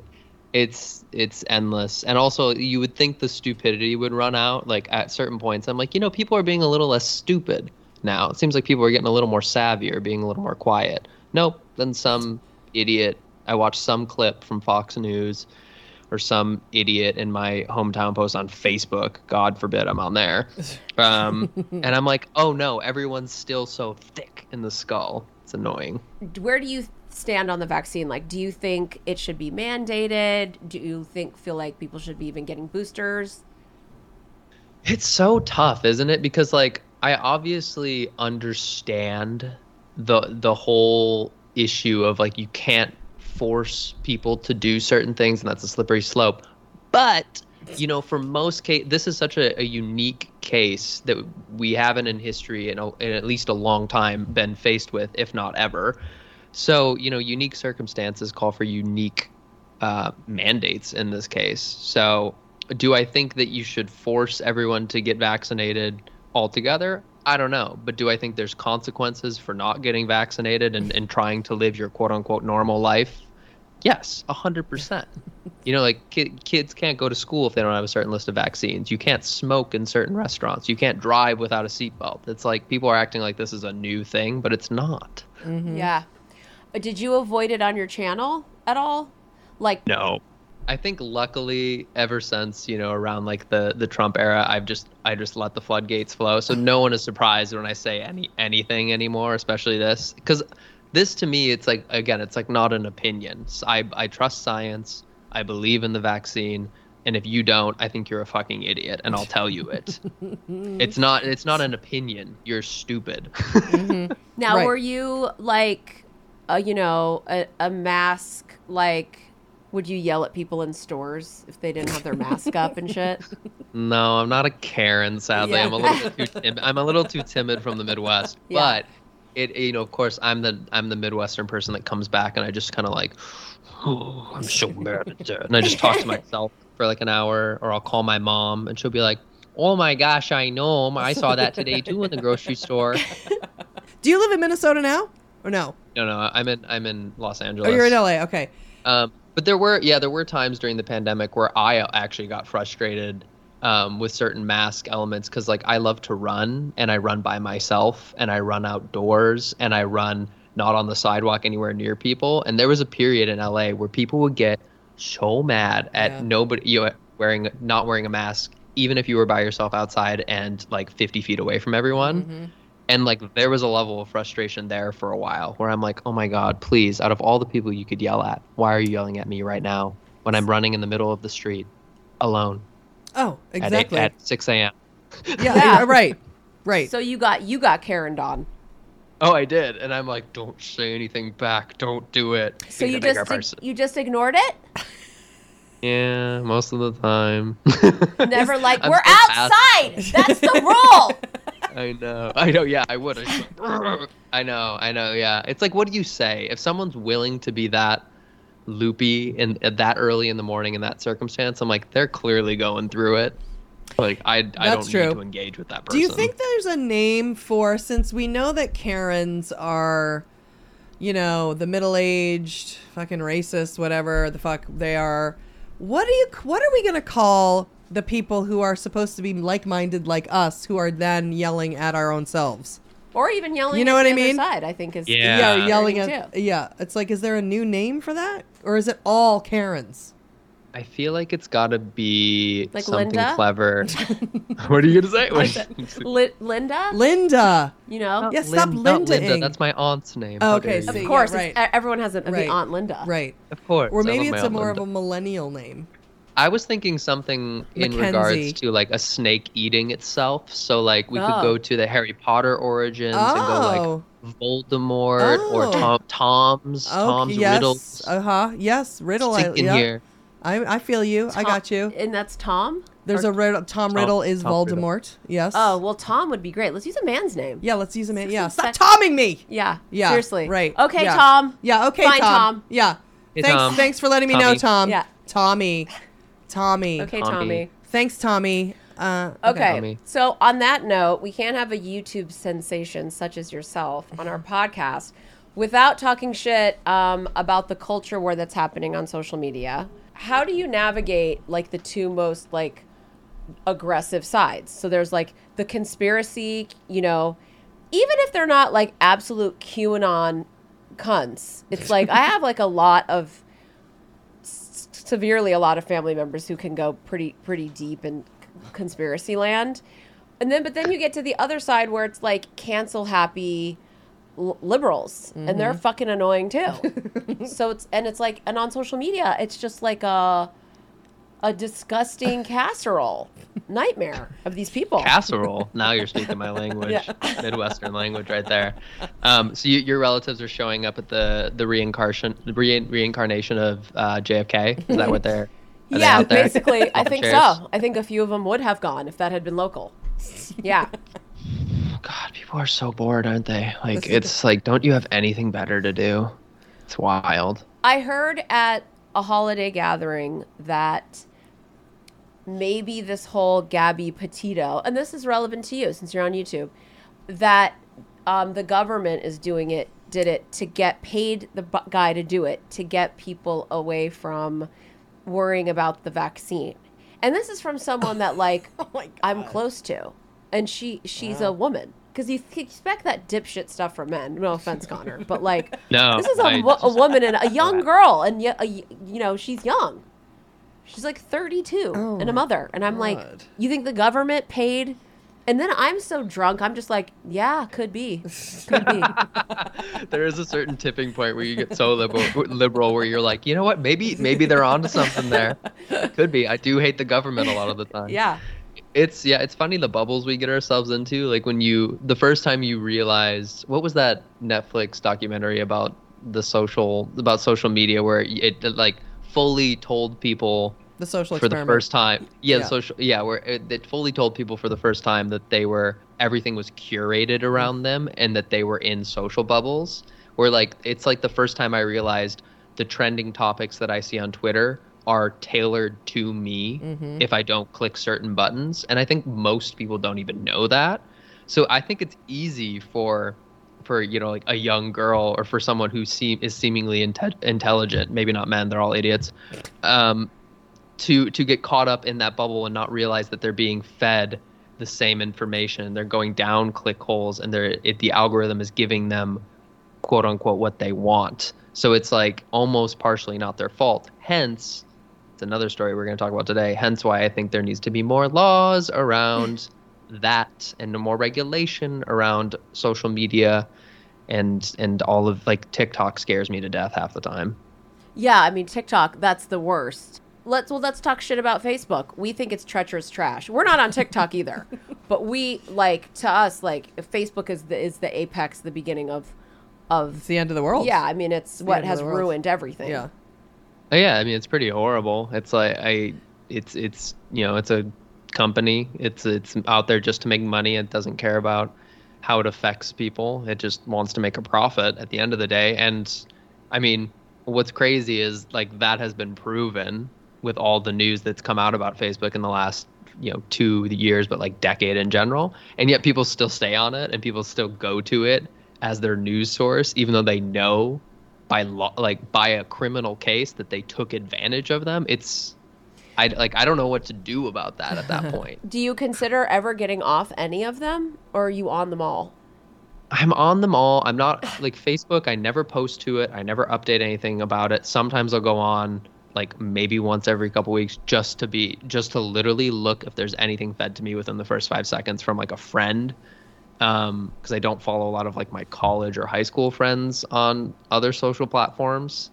It's it's endless. And also, you would think the stupidity would run out. Like, at certain points, I'm like, you know, people are being a little less stupid now. It seems like people are getting a little more savvy or being a little more quiet. Nope. Then some idiot. I watched some clip from Fox News or some idiot in my hometown post on Facebook. God forbid I'm on there. Um, and I'm like, oh, no, everyone's still so thick in the skull. It's annoying. Where do you... Th- stand on the vaccine? Like, do you think it should be mandated? Do you think feel like people should be even getting boosters? It's so tough, isn't it? Because like I obviously understand the the whole issue of like you can't force people to do certain things, and that's a slippery slope. But you know, for most case, this is such a, a unique case that we haven't in history in, a, in at least a long time been faced with, if not ever. So, you know, unique circumstances call for unique uh, mandates in this case. So do I think that you should force everyone to get vaccinated altogether? I don't know. But do I think there's consequences for not getting vaccinated and, and trying to live your quote unquote normal life? Yes, one hundred percent. You know, like ki- kids can't go to school if they don't have a certain list of vaccines. You can't smoke in certain restaurants. You can't drive without a seatbelt. It's like people are acting like this is a new thing, but it's not. Mm-hmm. Yeah. Did you avoid it on your channel at all? Like, no, I think luckily ever since, you know, around like the, the Trump era, I've just, I just let the floodgates flow. So no one is surprised when I say any, anything anymore, especially this, because this to me, it's like, again, it's like not an opinion. I, I trust science. I believe in the vaccine. And if you don't, I think you're a fucking idiot, and I'll tell you it. It's not it's not an opinion. You're stupid. Mm-hmm. Now, right. Were you like, a, you know, a, a mask, like, would you yell at people in stores if they didn't have their mask up and shit? No, I'm not a Karen, sadly. Yeah. I'm a little bit too timid. I'm a little too timid from the Midwest. Yeah. But it, you know, of course, I'm the I'm the Midwestern person that comes back, and I just kind of like, oh, I'm so mad at that. And I just talk to myself for like an hour, or I'll call my mom, and she'll be like, oh my gosh, I know. I saw that today too in the grocery store. Do you live in Minnesota now, or no? No, no, I'm in I'm in Los Angeles. Oh, you're in L A, okay. Um, but there were, yeah, there were times during the pandemic where I actually got frustrated Um, with certain mask elements, because like I love to run, and I run by myself, and I run outdoors, and I run not on the sidewalk anywhere near people. And there was a period in L A where people would get so mad at yeah. nobody, you know, wearing not wearing a mask, even if you were by yourself outside and like fifty feet away from everyone. Mm-hmm. And like there was a level of frustration there for a while where I'm like, oh my God, please, out of all the people you could yell at, why are you yelling at me right now when I'm running in the middle of the street alone? Oh, exactly. At, eight, at six a.m. Yeah, yeah, right, right. So you got you got Karen'd on. Oh, I did, and I'm like, don't say anything back. Don't do it. So you just you just ignored it. Yeah, most of the time. Never like we're outside. That's the rule. I know. I know. Yeah, I would. I know. I know. Yeah, it's like, what do you say if someone's willing to be that loopy and that early in the morning in that circumstance? I'm like, they're clearly going through it. Like, I, I don't true. need to engage with that person. Do you think there's a name for, since we know that Karens are, you know, the middle-aged fucking racist, whatever the fuck they are, what do you, what are we going to call the people who are supposed to be like-minded like us, who are then yelling at our own selves? Or even yelling, you know, at what the I mean? Other side, I think is yeah, yeah yelling at too. Yeah. It's like, is there a new name for that, or is it all Karens? I feel like it's got to be like something Linda? Clever. What are you gonna say? L- Linda. Linda. You know. Oh, yeah. Stop Linda. Linda. That's my aunt's name. Oh, okay. So, of course. Yeah, right. Everyone has an right. Aunt Linda. Right. Of course. Or maybe it's a more Linda. Of a millennial name. I was thinking something in Mackenzie. Regards to like a snake eating itself. So like we oh. could go to the Harry Potter origins oh. and go like Voldemort oh. or Tom, Tom's, oh, Tom's yes. riddles. Uh huh. Yes, riddle. I, yeah. here. I I feel you. Tom, I got you. And that's Tom. There's or, a riddle. Tom, Tom Riddle is Tom Voldemort. Riddle. Yes. Oh well, Tom would be great. Let's use a man's name. Yeah, let's use a man. Yeah. Stop Tomming me. Yeah. Yeah. Seriously. Right. Okay, yeah. Tom. Yeah. Okay, Fine, Tom. Tom. Yeah. Hey, thanks. Tom. Thanks for letting me Tommy. Know, Tom. Yeah. Tommy. Tommy. Okay, Tommy. Tommy. Thanks, Tommy. Uh, okay, okay. Tommy. So on that note, we can't have a YouTube sensation such as yourself on our podcast without talking shit um, about the culture war that's happening on social media. How do you navigate like the two most like aggressive sides? So there's like the conspiracy, you know, even if they're not like absolute QAnon cunts, it's like I have like a lot of severely a lot of family members who can go pretty pretty deep in c- conspiracy land. And then but then you get to the other side where it's like cancel happy l- liberals mm-hmm. and they're fucking annoying too. So it's and it's like and on social media it's just like a a disgusting casserole nightmare of these people. Casserole. Now you're speaking my language. Yeah. Midwestern language right there. Um, so you, your relatives are showing up at the, the reincarnation, the re- reincarnation of uh, J F K. Is that what they're, are yeah, they basically. I think chairs? So. I think a few of them would have gone if that had been local. Yeah. God, people are so bored, aren't they? Like, it's like, don't you have anything better to do? It's wild. I heard at a holiday gathering that maybe this whole Gabby Petito, and this is relevant to you since you're on YouTube, that um, the government is doing it, did it to get paid the bu- guy to do it, to get people away from worrying about the vaccine. And this is from someone that like oh my God. I'm close to, and she she's wow. a woman. Because you th- expect that dipshit stuff from men. No offense, Connor, but like no, this is a, wo- a woman and a young girl, and y- a, you know she's young. She's like thirty-two oh and a mother, and I'm God. Like, you think the government paid And then I'm so drunk, I'm just like, yeah, could be. Could be. There is a certain tipping point where you get so liberal, liberal where you're like, you know what, maybe maybe they're onto something there. Could be. I do hate the government a lot of the time. Yeah. It's, yeah, it's funny the bubbles we get ourselves into. Like when you, the first time you realize, what was that Netflix documentary about the social, about social media where it, it like fully told people. The social for experiment. The first time. Yeah, yeah. The social, yeah, where it, it fully told people for the first time that they were, everything was curated around mm-hmm. them and that they were in social bubbles. Where like, it's like the first time I realized the trending topics that I see on Twitter are tailored to me mm-hmm. if I don't click certain buttons. And I think most people don't even know that. So I think it's easy for, for you know, like a young girl or for someone who seem, is seemingly in te- intelligent, maybe not men, they're all idiots, um, to to get caught up in that bubble and not realize that they're being fed the same information. They're going down click holes and they're it, the algorithm is giving them, quote unquote, what they want. So it's like almost partially not their fault. Hence, it's another story we're going to talk about today. Hence why I think there needs to be more laws around that and more regulation around social media and and all of, like, TikTok scares me to death half the time. Yeah, I mean, TikTok, that's the worst. Let's well, let's talk shit about Facebook. We think it's treacherous trash. We're not on TikTok either, but we like to us like Facebook is the is the apex, the beginning of, of it's the end of the world. Yeah, I mean it's, it's what has ruined everything. Yeah, yeah. I mean it's pretty horrible. It's like I, it's it's you know it's a company. It's it's out there just to make money. It doesn't care about how it affects people. It just wants to make a profit at the end of the day. And I mean what's crazy is like that has been proven with all the news that's come out about Facebook in the last, you know, two years, but like decade in general. And yet people still stay on it and people still go to it as their news source, even though they know by law, lo- like by a criminal case that they took advantage of them. It's I like, I don't know what to do about that at that point. Do you consider ever getting off any of them or are you on them all? I'm on them all. I'm not like Facebook. I never post to it. I never update anything about it. Sometimes I'll go on like maybe once every couple weeks just to be, just to literally look if there's anything fed to me within the first five seconds from like a friend. Um, cause I don't follow a lot of like my college or high school friends on other social platforms.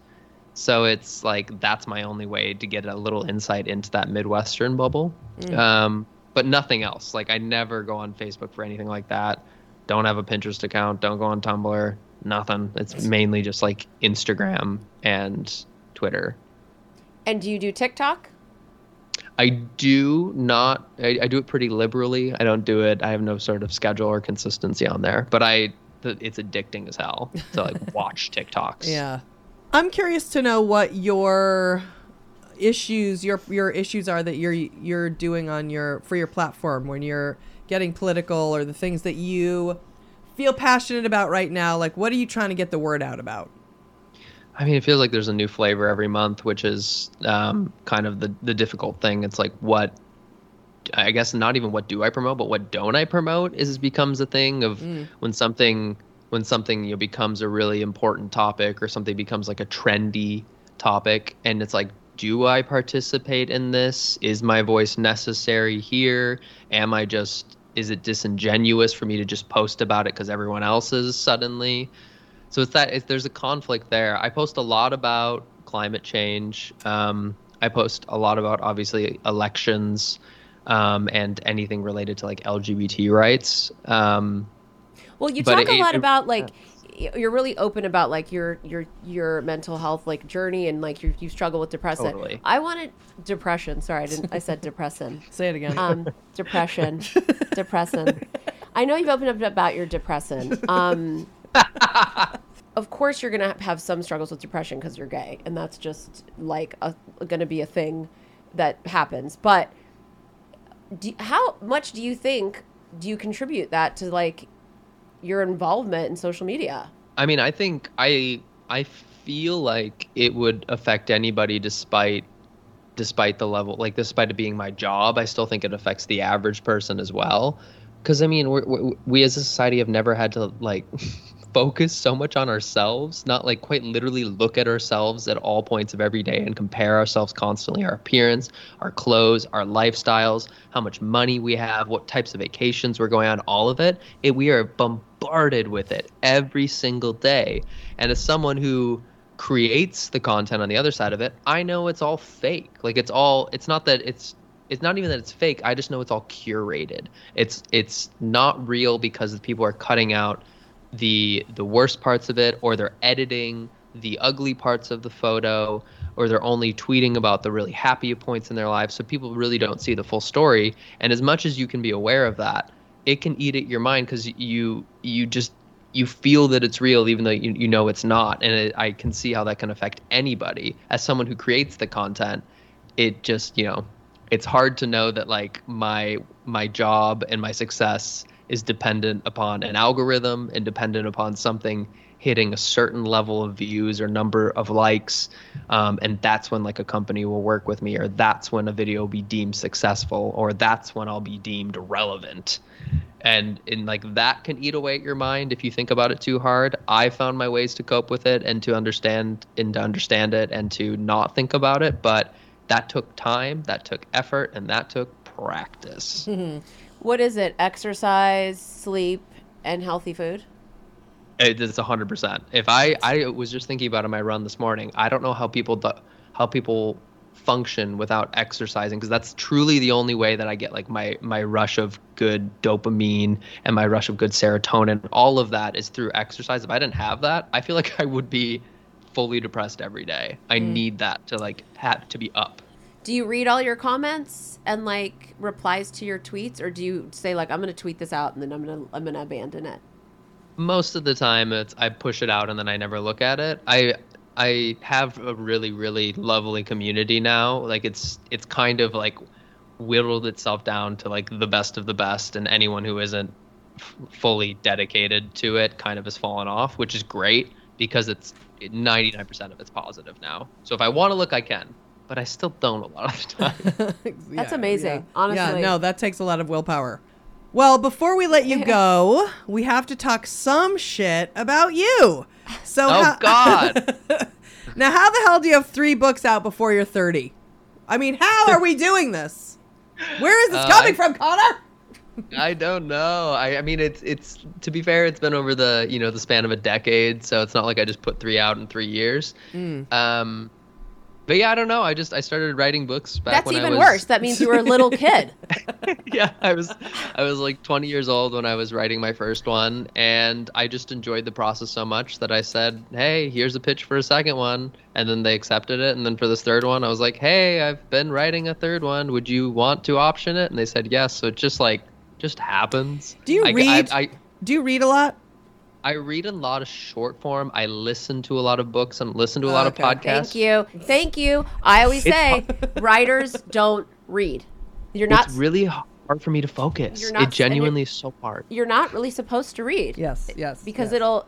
So it's like, that's my only way to get a little insight into that Midwestern bubble. Mm. Um, but nothing else. Like I never go on Facebook for anything like that. Don't have a Pinterest account. Don't go on Tumblr, nothing. It's mainly just like Instagram and Twitter. And do you do TikTok? I do not. I, I do it pretty liberally. I don't do it. I have no sort of schedule or consistency on there. But I, it's addicting as hell to like watch TikToks. Yeah, I'm curious to know what your issues, your your issues are that you're you're doing on your for your platform when you're getting political or the things that you feel passionate about right now. Like, what are you trying to get the word out about? I mean, it feels like there's a new flavor every month, which is um, kind of the, the difficult thing. It's like what, I guess not even what do I promote, but what don't I promote is becomes a thing of mm. when something, when something you know, becomes a really important topic or something becomes like a trendy topic. And it's like, do I participate in this? Is my voice necessary here? Am I just, is it disingenuous for me to just post about it because everyone else is suddenly? So it's that it's, there's a conflict there. I post a lot about climate change. Um, I post a lot about obviously elections um, and anything related to like L G B T rights. Um, well, you talk it, a lot it, about like yeah. you're really open about like your your your mental health like journey and like you you struggle with depression. Totally. I wanted depression. Sorry, I didn't. I said depression. Say it again. Um, depression, depression. I know you've opened up about your depression. Um, Of course you're going to have some struggles with depression because you're gay and that's just like going to be a thing that happens. But do, how much do you think do you contribute that to like your involvement in social media? I mean, I think I I feel like it would affect anybody despite despite the level, like despite it being my job. I still think it affects the average person as well because, I mean, we're, we, we as a society have never had to like focus so much on ourselves, not like quite literally look at ourselves at all points of every day and compare ourselves constantly, our appearance, our clothes, our lifestyles, how much money we have, what types of vacations we're going on, all of it. It we are bombarded with it every single day. And as someone who creates the content on the other side of it, I know it's all fake. Like it's all, it's not that it's, it's not even that it's fake. I just know it's all curated. It's, it's not real because the people are cutting out the, the worst parts of it, or they're editing the ugly parts of the photo, or they're only tweeting about the really happy points in their life. So people really don't see the full story. And as much as you can be aware of that, it can eat at your mind because you, you just, you feel that it's real, even though you, you know it's not. And it, I can see how that can affect anybody. As someone who creates the content, it just, you know, it's hard to know that like my my job and my success is dependent upon an algorithm and dependent upon something hitting a certain level of views or number of likes. Um, and that's when like a company will work with me, or that's when a video will be deemed successful, or that's when I'll be deemed relevant. And in like that can eat away at your mind if you think about it too hard. I found my ways to cope with it and to understand and to understand it and to not think about it. But that took time, that took effort, and that took practice. Mm-hmm. What is it? Exercise, sleep, and healthy food? It, it's one hundred percent. If I, I was just thinking about it on my run this morning, I don't know how people do, how people function without exercising, because that's truly the only way that I get like my my rush of good dopamine and my rush of good serotonin. All of that is through exercise. If I didn't have that, I feel like I would be fully depressed every day. I mm. need that to like have to be up. Do you read all your comments and like replies to your tweets, or do you say like, I'm going to tweet this out and then I'm going to I'm going to abandon it? Most of the time it's I push it out and then I never look at it. I I have a really, really lovely community now. Like it's it's kind of like whittled itself down to like the best of the best, and anyone who isn't f- fully dedicated to it kind of has fallen off, which is great because it's ninety-nine percent of it's positive now. So if I want to look, I can, but I still don't a lot of the time. That's yeah, amazing, yeah. Honestly. Yeah, no, that takes a lot of willpower. Well, before we let you go, we have to talk some shit about you. So oh, how, God. Now, how the hell do you have three books out before you're thirty? I mean, how are we doing this? Where is this uh, coming I, from, Connor? I don't know. I, I mean, it's it's to be fair, it's been over the, you know, the span of a decade. So it's not like I just put three out in three years. Mm. Um But yeah, I don't know. I just I started writing books back That's when I was... That's even worse. That means you were a little kid. Yeah, I was I was like twenty years old when I was writing my first one, and I just enjoyed the process so much that I said, "Hey, here's a pitch for a second one." And then they accepted it, and then for this third one, I was like, "Hey, I've been writing a third one. Would you want to option it?" And they said, "Yes." So it just like just happens. Do you I, read I, I, Do you read a lot? I read a lot of short form. I listen to a lot of books and listen to a lot okay. of podcasts. Thank you. Thank you. I always say writers don't read. You're not. It's really hard for me to focus. You're not, it genuinely is so hard. You're not really supposed to read. Yes, yes. Because yes. it'll,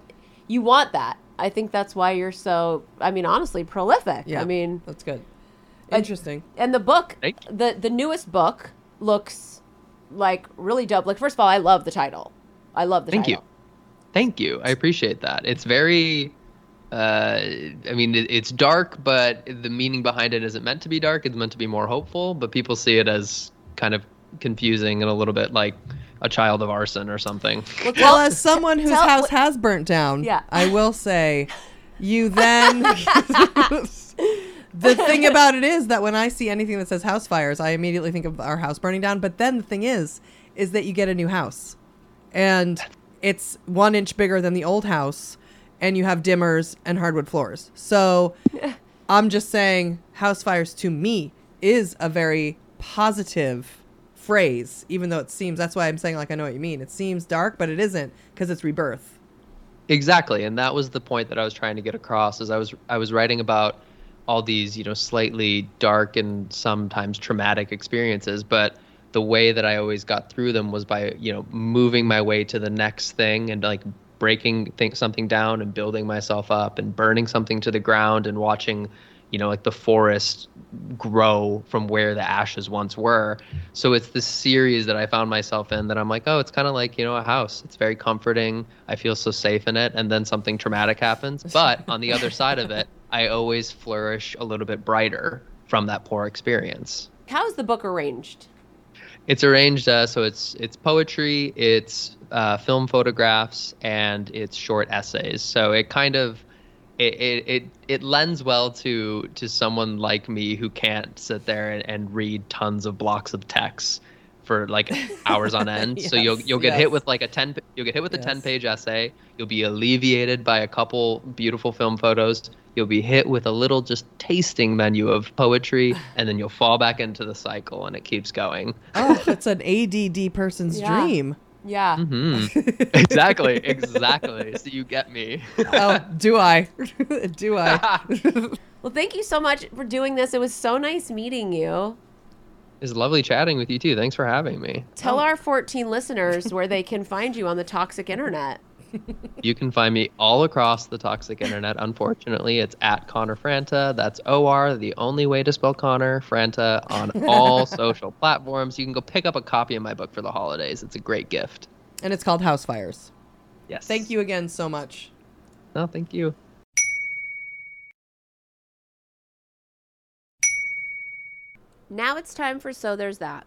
you want that. I think that's why you're so, I mean, honestly, prolific. Yeah, I mean. That's good. Interesting. I, and the book, the, the newest book looks like really dope. Like, first of all, I love the title. I love the Thank title. Thank you. Thank you. I appreciate that. It's very, uh, I mean, it, it's dark, but the meaning behind it isn't meant to be dark. It's meant to be more hopeful, but people see it as kind of confusing and a little bit like a child of arson or something. Well, well as someone whose tell, house has burnt down, yeah. I will say you then, the thing about it is that when I see anything that says house fires, I immediately think of our house burning down. But then the thing is, is that you get a new house. And it's one inch bigger than the old house, and you have dimmers and hardwood floors. So I'm just saying house fires to me is a very positive phrase, even though it seems, that's why I'm saying like, I know what you mean. It seems dark, but it isn't, because it's rebirth. Exactly. And that was the point that I was trying to get across, is I was, I was writing about all these, you know, slightly dark and sometimes traumatic experiences, but the way that I always got through them was by, you know, moving my way to the next thing and like breaking think something down and building myself up and burning something to the ground and watching, you know, like the forest grow from where the ashes once were. So it's this series that I found myself in that I'm like, oh, it's kind of like, you know, a house. It's very comforting. I feel so safe in it. And then something traumatic happens. But on the other side of it, I always flourish a little bit brighter from that poor experience. How is the book arranged? It's arranged. Uh, so it's it's poetry, it's uh, film photographs, and it's short essays. So it kind of It, it it it lends well to to someone like me who can't sit there and, and read tons of blocks of text for like hours on end. yes, so you'll you'll get yes. hit with like a ten you'll get hit with yes. a ten page essay. You'll be alleviated by a couple beautiful film photos. You'll be hit with a little just tasting menu of poetry, and then you'll fall back into the cycle, and it keeps going. Oh, that's an A D D person's yeah. dream. Yeah. Mm-hmm. Exactly. Exactly. So you get me. Oh, do I? Do I? Well, thank you so much for doing this. It was so nice meeting you. It was lovely chatting with you too. Thanks for having me. Tell oh. our fourteen listeners where they can find you on the toxic internet. You can find me all across the toxic internet. Unfortunately, it's at Connor Franta. That's O R, the only way to spell Connor Franta, on all social platforms. You can go pick up a copy of my book for the holidays. It's a great gift. And it's called House Fires. Yes. Thank you again so much. No, thank you. Now it's time for So There's That.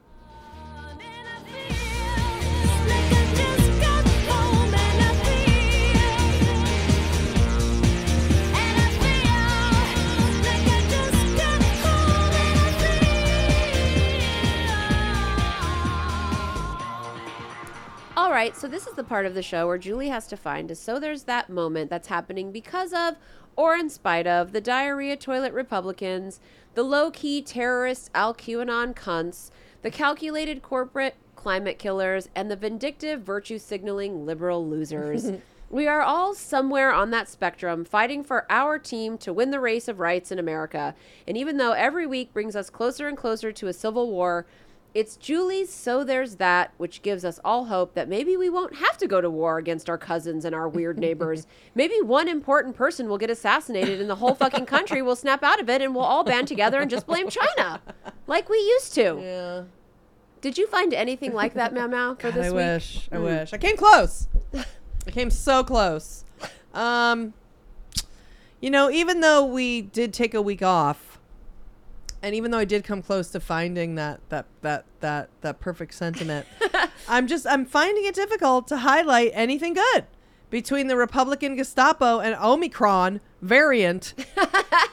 All right, so this is the part of the show where Julie has to find a So There's That moment that's happening because of, or in spite of, the diarrhea toilet Republicans, the low-key terrorist Al-QAnon cunts, the calculated corporate climate killers, and the vindictive virtue-signaling liberal losers. We are all somewhere on that spectrum fighting for our team to win the race of rights in America. And even though every week brings us closer and closer to a civil war, it's Julie's So There's That, which gives us all hope that maybe we won't have to go to war against our cousins and our weird neighbors. Maybe one important person will get assassinated and the whole fucking country will snap out of it and we'll all band together and just blame China like we used to. Yeah. Did you find anything like that, Mau Mau, for God, this I week? I wish. I mm. wish. I came close. I came so close. Um, you know, even though we did take a week off, and even though I did come close to finding that that that that, that perfect sentiment, I'm just I'm finding it difficult to highlight anything good between the Republican Gestapo and Omicron variant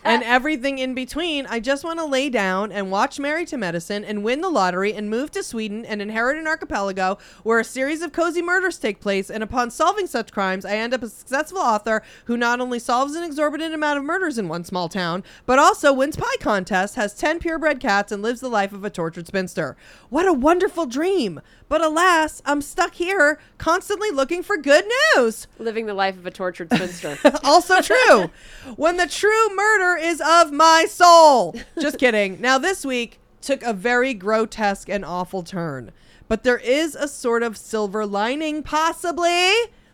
and everything in between. I just want to lay down and watch Married to Medicine and win the lottery and move to Sweden and inherit an archipelago where a series of cozy murders take place, and upon solving such crimes I end up a successful author who not only solves an exorbitant amount of murders in one small town but also wins pie contests, has ten purebred cats, and lives the life of a tortured spinster. What a wonderful dream, but alas, I'm stuck here constantly looking for good news. Living the life of a tortured spinster. Also true. When the true murder is of my soul. Just kidding. Now, this week took a very grotesque and awful turn, but there is a sort of silver lining, possibly.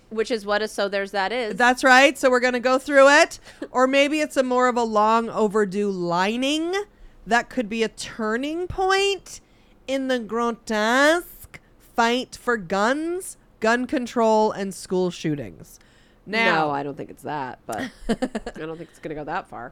Which is what a So There's That is. That's right. So we're going to go through it. Or maybe it's a more of a long overdue lining that could be a turning point in the grotesque fight for guns, gun control, and school shootings. Now, no, I don't think it's that, but I don't think it's going to go that far.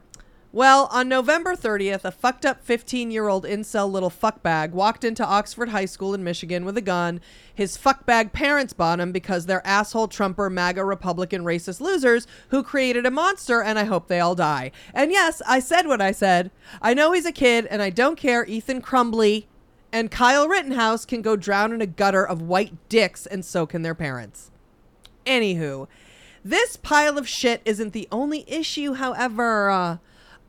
Well, on November thirtieth, a fucked up fifteen-year-old incel little fuckbag walked into Oxford High School in Michigan with a gun. His fuckbag parents bought him because they're asshole Trumper, MAGA, Republican, racist losers who created a monster, and I hope they all die. And yes, I said what I said. I know he's a kid, and I don't care. Ethan Crumbley and Kyle Rittenhouse can go drown in a gutter of white dicks, and so can their parents. Anywho. This pile of shit isn't the only issue, however. Uh,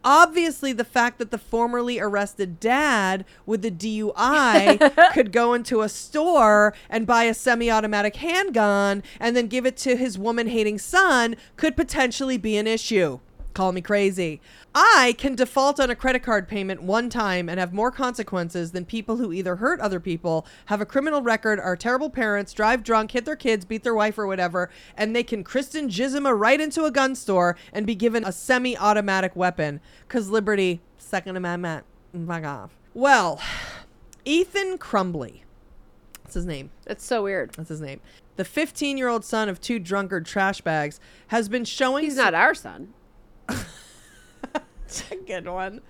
obviously, the fact that the formerly arrested dad with the D U I could go into a store and buy a semi-automatic handgun and then give it to his woman-hating son could potentially be an issue. Call me crazy. I can default on a credit card payment one time and have more consequences than people who either hurt other people, have a criminal record, are terrible parents, drive drunk, hit their kids, beat their wife or whatever, and they can Kristen Jizima right into a gun store and be given a semi-automatic weapon. Because liberty, Second Amendment, fuck off. Well, Ethan Crumbley. That's his name. That's so weird. That's his name. The fifteen-year-old son of two drunkard trash bags has been showing... He's so- not our son. Good one.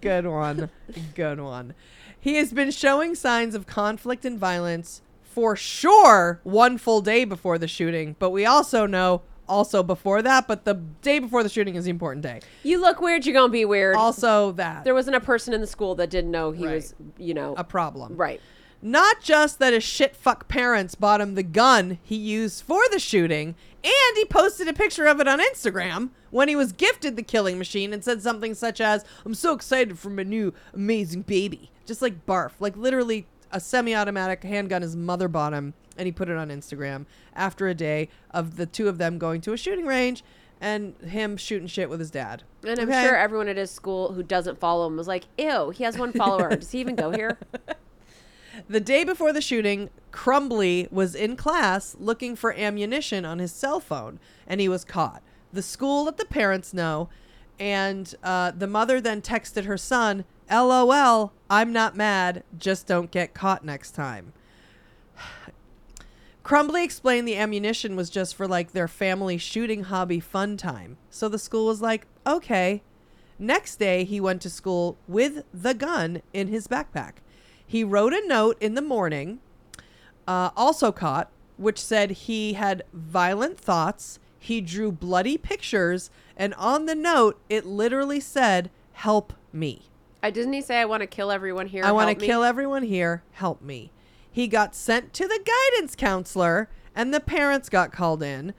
Good one. Good one. He has been showing signs of conflict and violence for sure one full day before the shooting, but we also know also before that, but the day before the shooting is the important day. You look weird, you're gonna be weird. Also that. There wasn't a person in the school that didn't know he right. was, you know. A problem. Right. Not just that his shit fuck parents bought him the gun he used for the shooting, and he posted a picture of it on Instagram when he was gifted the killing machine and said something such as, "I'm so excited for my new amazing baby." Just like barf. Like literally a semi-automatic handgun his mother bought him, and he put it on Instagram after a day of the two of them going to a shooting range and him shooting shit with his dad. And I'm okay? sure everyone at his school who doesn't follow him was like, ew, he has one follower. Does he even go here? The day before the shooting, Crumbley was in class looking for ammunition on his cell phone, and he was caught. The school let the parents know, and uh, the mother then texted her son, "L O L, I'm not mad, just don't get caught next time." Crumbley explained the ammunition was just for like their family shooting hobby fun time. So the school was like, okay. Next day, he went to school with the gun in his backpack. He wrote a note in the morning, uh, also caught, which said he had violent thoughts. He drew bloody pictures. And on the note, it literally said, "Help me." I didn't he say, "I want to kill everyone here. I want to kill everyone here. Help me." He got sent to the guidance counselor, and the parents got called in.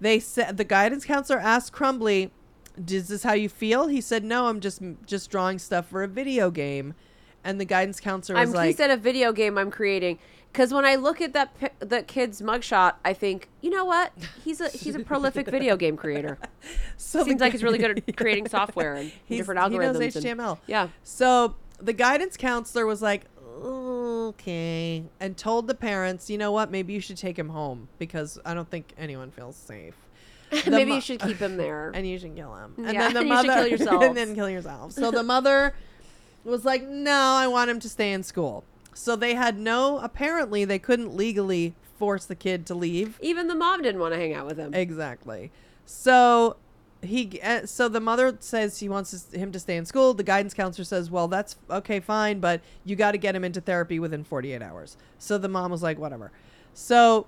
They said the guidance counselor asked Crumbley, "Is this how you feel?" He said, "No, I'm just just drawing stuff for a video game." And the guidance counselor was I'm, like... He said a video game I'm creating. Because when I look at that pi- that kid's mugshot, I think, you know what? He's a he's a prolific video game creator. So Seems guy, like he's really good at creating software and different algorithms. He knows H T M L. And, yeah. So the guidance counselor was like, okay. And told the parents, you know what? Maybe you should take him home. Because I don't think anyone feels safe. Maybe mo- you should keep him there. And you should kill him. And yeah, then the and mother, you should kill yourself. And then kill yourself. So the mother... was like, no, I want him to stay in school. So they had no, apparently they couldn't legally force the kid to leave. Even the mom didn't want to hang out with him. Exactly. So he, uh, so the mother says she wants his, him to stay in school. The guidance counselor says, well, that's okay, fine, but you got to get him into therapy within forty-eight hours. So the mom was like, whatever. So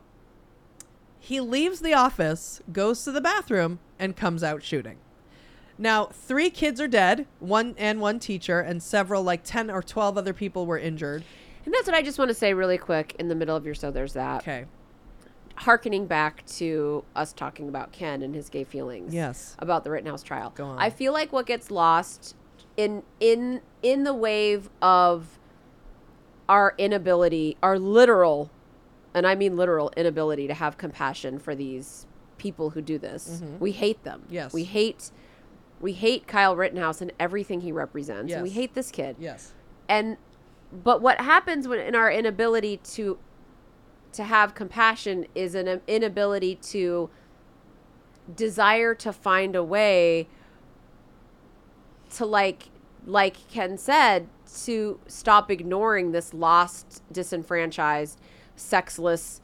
he leaves the office, goes to the bathroom, and comes out shooting. Now, three kids are dead, one and one teacher, and several, like ten or twelve other people were injured. And that's what I just want to say really quick in the middle of your so there's that. Okay. Harkening back to us talking about Ken and his gay feelings. Yes. About the Rittenhouse trial. Go on. I feel like what gets lost in in in the wave of our inability, our literal, and I mean literal inability to have compassion for these people who do this. Mm-hmm. We hate them. Yes. We hate... We hate Kyle Rittenhouse and everything he represents. Yes. And we hate this kid. Yes. And but what happens when in our inability to to have compassion is an inability to desire to find a way to like like Ken said, to stop ignoring this lost, disenfranchised, sexless,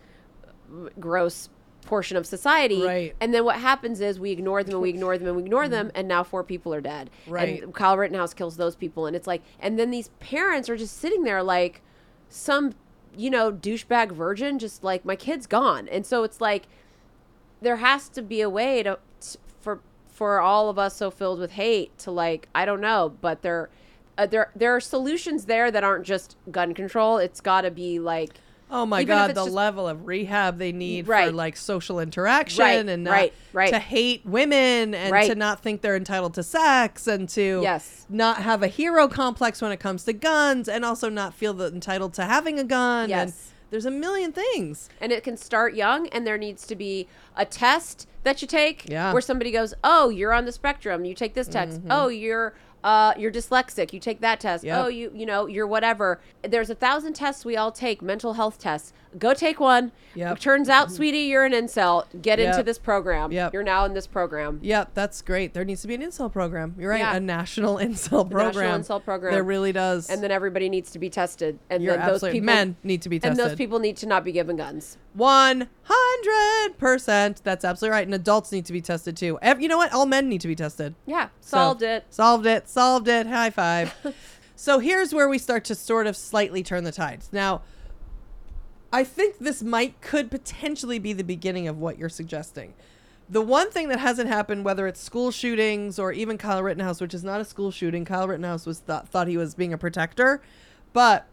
gross portion of society. Right. And then what happens is we ignore them and we ignore them and we ignore them. And now four people are dead. Right. And Kyle Rittenhouse kills those people. And it's like, and then these parents are just sitting there like some, you know, douchebag virgin, just like my kid's gone. And so it's like, there has to be a way to, for, for all of us so filled with hate to like, I don't know, but there, uh, there, there are solutions there that aren't just gun control. It's gotta be like, oh, my Even God, the just, level of rehab they need right. for, like, social interaction right, and not right, right. to hate women and right. to not think they're entitled to sex and to yes. not have a hero complex when it comes to guns and also not feel the, entitled to having a gun. Yes. And There's a million things. And it can start young, and there needs to be a test that you take yeah. where somebody goes, oh, you're on the spectrum. You take this test. Mm-hmm. Oh, you're uh, you're dyslexic. You take that test. Yep. Oh, you you know, you're whatever. There's a thousand tests we all take, mental health tests. Go take one. Yep. It turns out, sweetie, you're an incel. Get yep. into this program. Yep. You're now in this program. Yeah, that's great. There needs to be an incel program. You're right. Yeah. A national incel program. A national incel program. There really does. And then everybody needs to be tested. And you're then those absolutely. People, men need to be tested. And those people need to not be given guns. one hundred percent. That's absolutely right. And adults need to be tested too. You know what? All men need to be tested. Yeah. Solved so, it. Solved it. Solved it. High five. So here's where we start to sort of slightly turn the tides. Now, I think this might could potentially be the beginning of what you're suggesting. The one thing that hasn't happened, whether it's school shootings or even Kyle Rittenhouse, which is not a school shooting. Kyle Rittenhouse was th- thought he was being a protector. But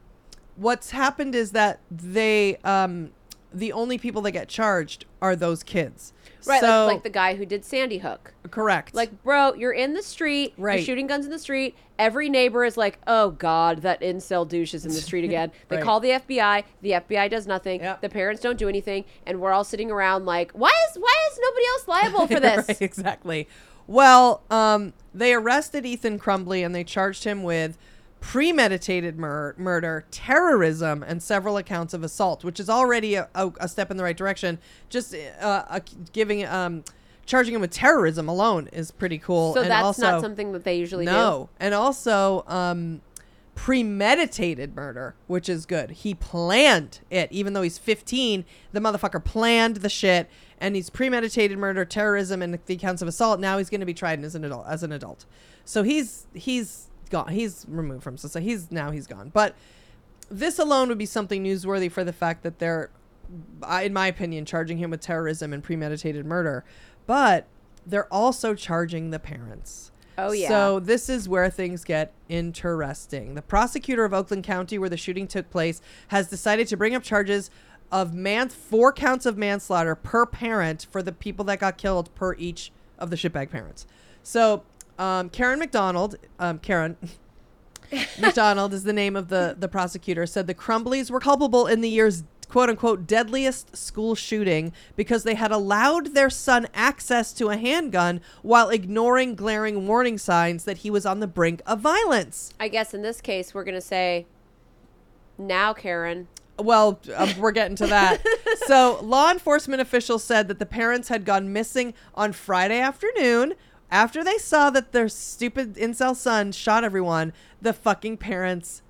what's happened is that they um, the only people that get charged are those kids. Right. So, like, like the guy who did Sandy Hook. Correct. Like, bro, you're in the street. Right. You're shooting guns in the street. Every neighbor is like, oh, God, that incel douche is in the street again. They right. call the F B I. The F B I does nothing. Yep. The parents don't do anything. And we're all sitting around like, why is why is nobody else liable for this? Right, exactly. Well, um, they arrested Ethan Crumbley and they charged him with premeditated mur- murder, terrorism, and several accounts of assault, which is already a, a, a step in the right direction. Just uh, a, giving, um, charging him with terrorism alone is pretty cool. So and that's also, not something that they usually no. do. No, and also um, premeditated murder, which is good. He planned it, even though he's fifteen. The motherfucker planned the shit, and he's premeditated murder, terrorism, and the accounts of assault. Now he's going to be tried as an adult. As an adult, so he's he's. gone. He's removed from society. He's now he's gone. But this alone would be something newsworthy for the fact that they're, in my opinion, charging him with terrorism and premeditated murder. But they're also charging the parents. Oh, yeah. So this is where things get interesting. The prosecutor of Oakland County, where the shooting took place, has decided to bring up charges of man four counts of manslaughter per parent for the people that got killed per each of the shitbag parents. So Um, Karen McDonald, um, Karen McDonald is the name of the, the prosecutor, said the Crumbleys were culpable in the year's quote unquote deadliest school shooting because they had allowed their son access to a handgun while ignoring glaring warning signs that he was on the brink of violence. I guess in this case, we're going to say now, Karen. Well, um, we're getting to that. So law enforcement officials said that the parents had gone missing on Friday afternoon. After they saw that their stupid incel son shot everyone, the fucking parents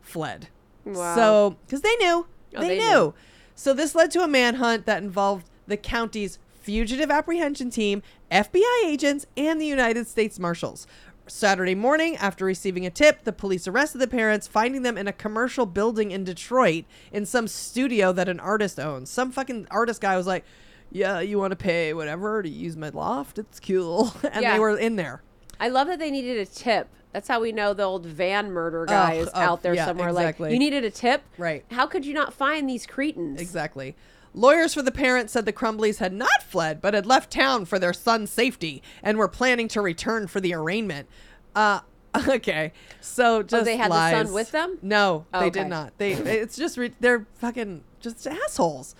fled. Wow. So, because they knew. Oh, they, they knew. knew. So this led to a manhunt that involved the county's fugitive apprehension team, F B I agents, and the United States Marshals. Saturday morning, after receiving a tip, the police arrested the parents, finding them in a commercial building in Detroit in some studio that an artist owns. Some fucking artist guy was like, yeah, you want to pay whatever to use my loft? It's cool. And yeah. they were in there. I love that they needed a tip. That's how we know the old van murder guy oh, is oh, out there yeah, somewhere. Exactly. Like, you needed a tip? Right. How could you not find these cretins? Exactly. Lawyers for the parents said the Crumbleys had not fled, but had left town for their son's safety and were planning to return for the arraignment. Uh, okay. So just oh, they had lies. The son with them? No, oh, they okay. did not. They. It's just, re- they're fucking just assholes.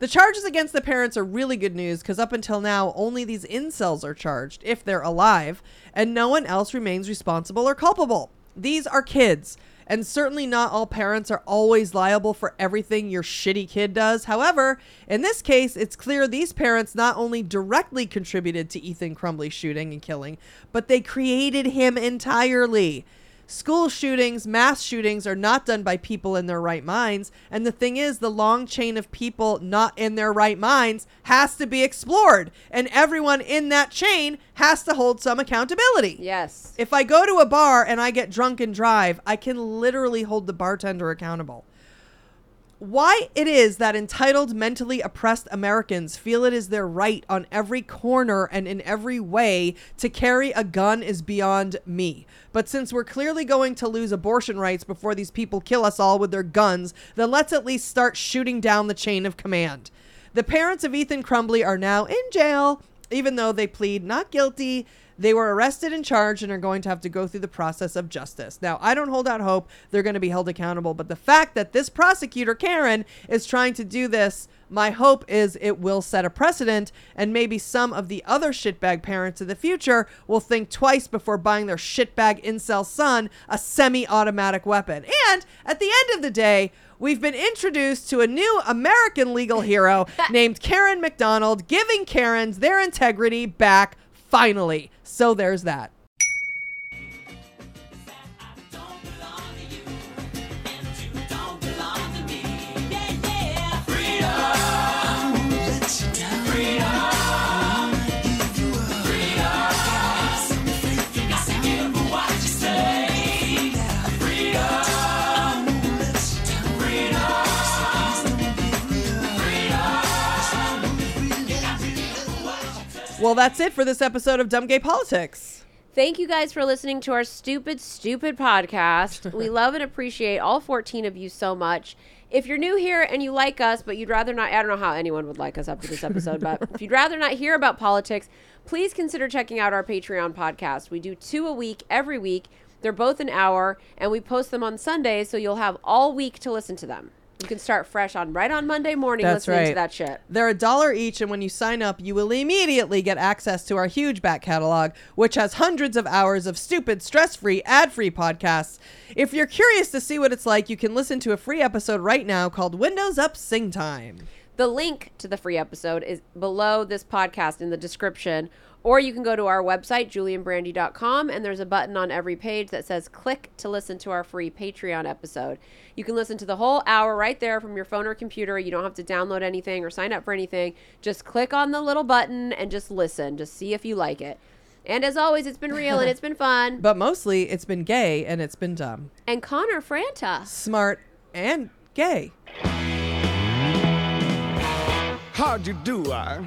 The charges against the parents are really good news because up until now, only these incels are charged if they're alive and no one else remains responsible or culpable. These are kids and certainly not all parents are always liable for everything your shitty kid does. However, in this case, it's clear these parents not only directly contributed to Ethan Crumbley's shooting and killing, but they created him entirely. School shootings, mass shootings are not done by people in their right minds. And the thing is, the long chain of people not in their right minds has to be explored. And everyone in that chain has to hold some accountability. Yes. If I go to a bar and I get drunk and drive, I can literally hold the bartender accountable. Why it is that entitled, mentally oppressed Americans feel it is their right on every corner and in every way to carry a gun is beyond me. But since we're clearly going to lose abortion rights before these people kill us all with their guns, then let's at least start shooting down the chain of command. The parents of Ethan Crumbley are now in jail Even though they plead not guilty, they were arrested and charged and are going to have to go through the process of justice. Now, I don't hold out hope they're going to be held accountable, but the fact that this prosecutor, Karen, is trying to do this, my hope is it will set a precedent and maybe some of the other shitbag parents in the future will think twice before buying their shitbag incel son a semi-automatic weapon. And at the end of the day, we've been introduced to a new American legal hero named Karen McDonald, giving Karens their integrity back. Finally. So there's that. Well, that's it for this episode of Dumb Gay Politics. Thank you guys for listening to our stupid, stupid podcast. We love and appreciate all fourteen of you so much. If you're new here and you like us, but you'd rather not, I don't know how anyone would like us after this episode, but if you'd rather not hear about politics, please consider checking out our Patreon podcast. We do two a week every week. They're both an hour, and we post them on Sundays, so you'll have all week to listen to them. You can start fresh on right on Monday morning. That's listening right. to that shit. They're a dollar each, and when you sign up, you will immediately get access to our huge back catalog, which has hundreds of hours of stupid, stress-free, ad-free podcasts. If you're curious to see what it's like, you can listen to a free episode right now called Windows Up Sing Time. The link to the free episode is below this podcast in the description, or you can go to our website, julie and brandy dot com, and there's a button on every page that says click to listen to our free Patreon episode. You can listen to the whole hour right there from your phone or computer. You don't have to download anything or sign up for anything. Just click on the little button and just listen. Just see if you like it. And as always, it's been real and it's been fun. But mostly, it's been gay and it's been dumb. And Connor Franta. Smart and gay. How'd you do, I?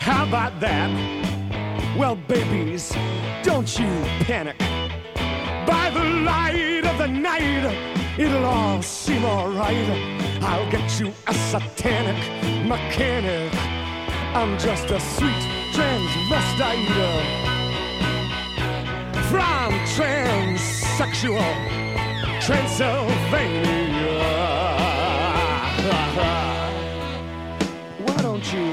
How about that? Well, babies, don't you panic. By the light of the night, it'll all seem all right. I'll get you a satanic mechanic. I'm just a sweet transvestite from transsexual Transylvania. Why don't you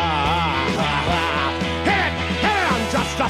Hey, hey, I'm just a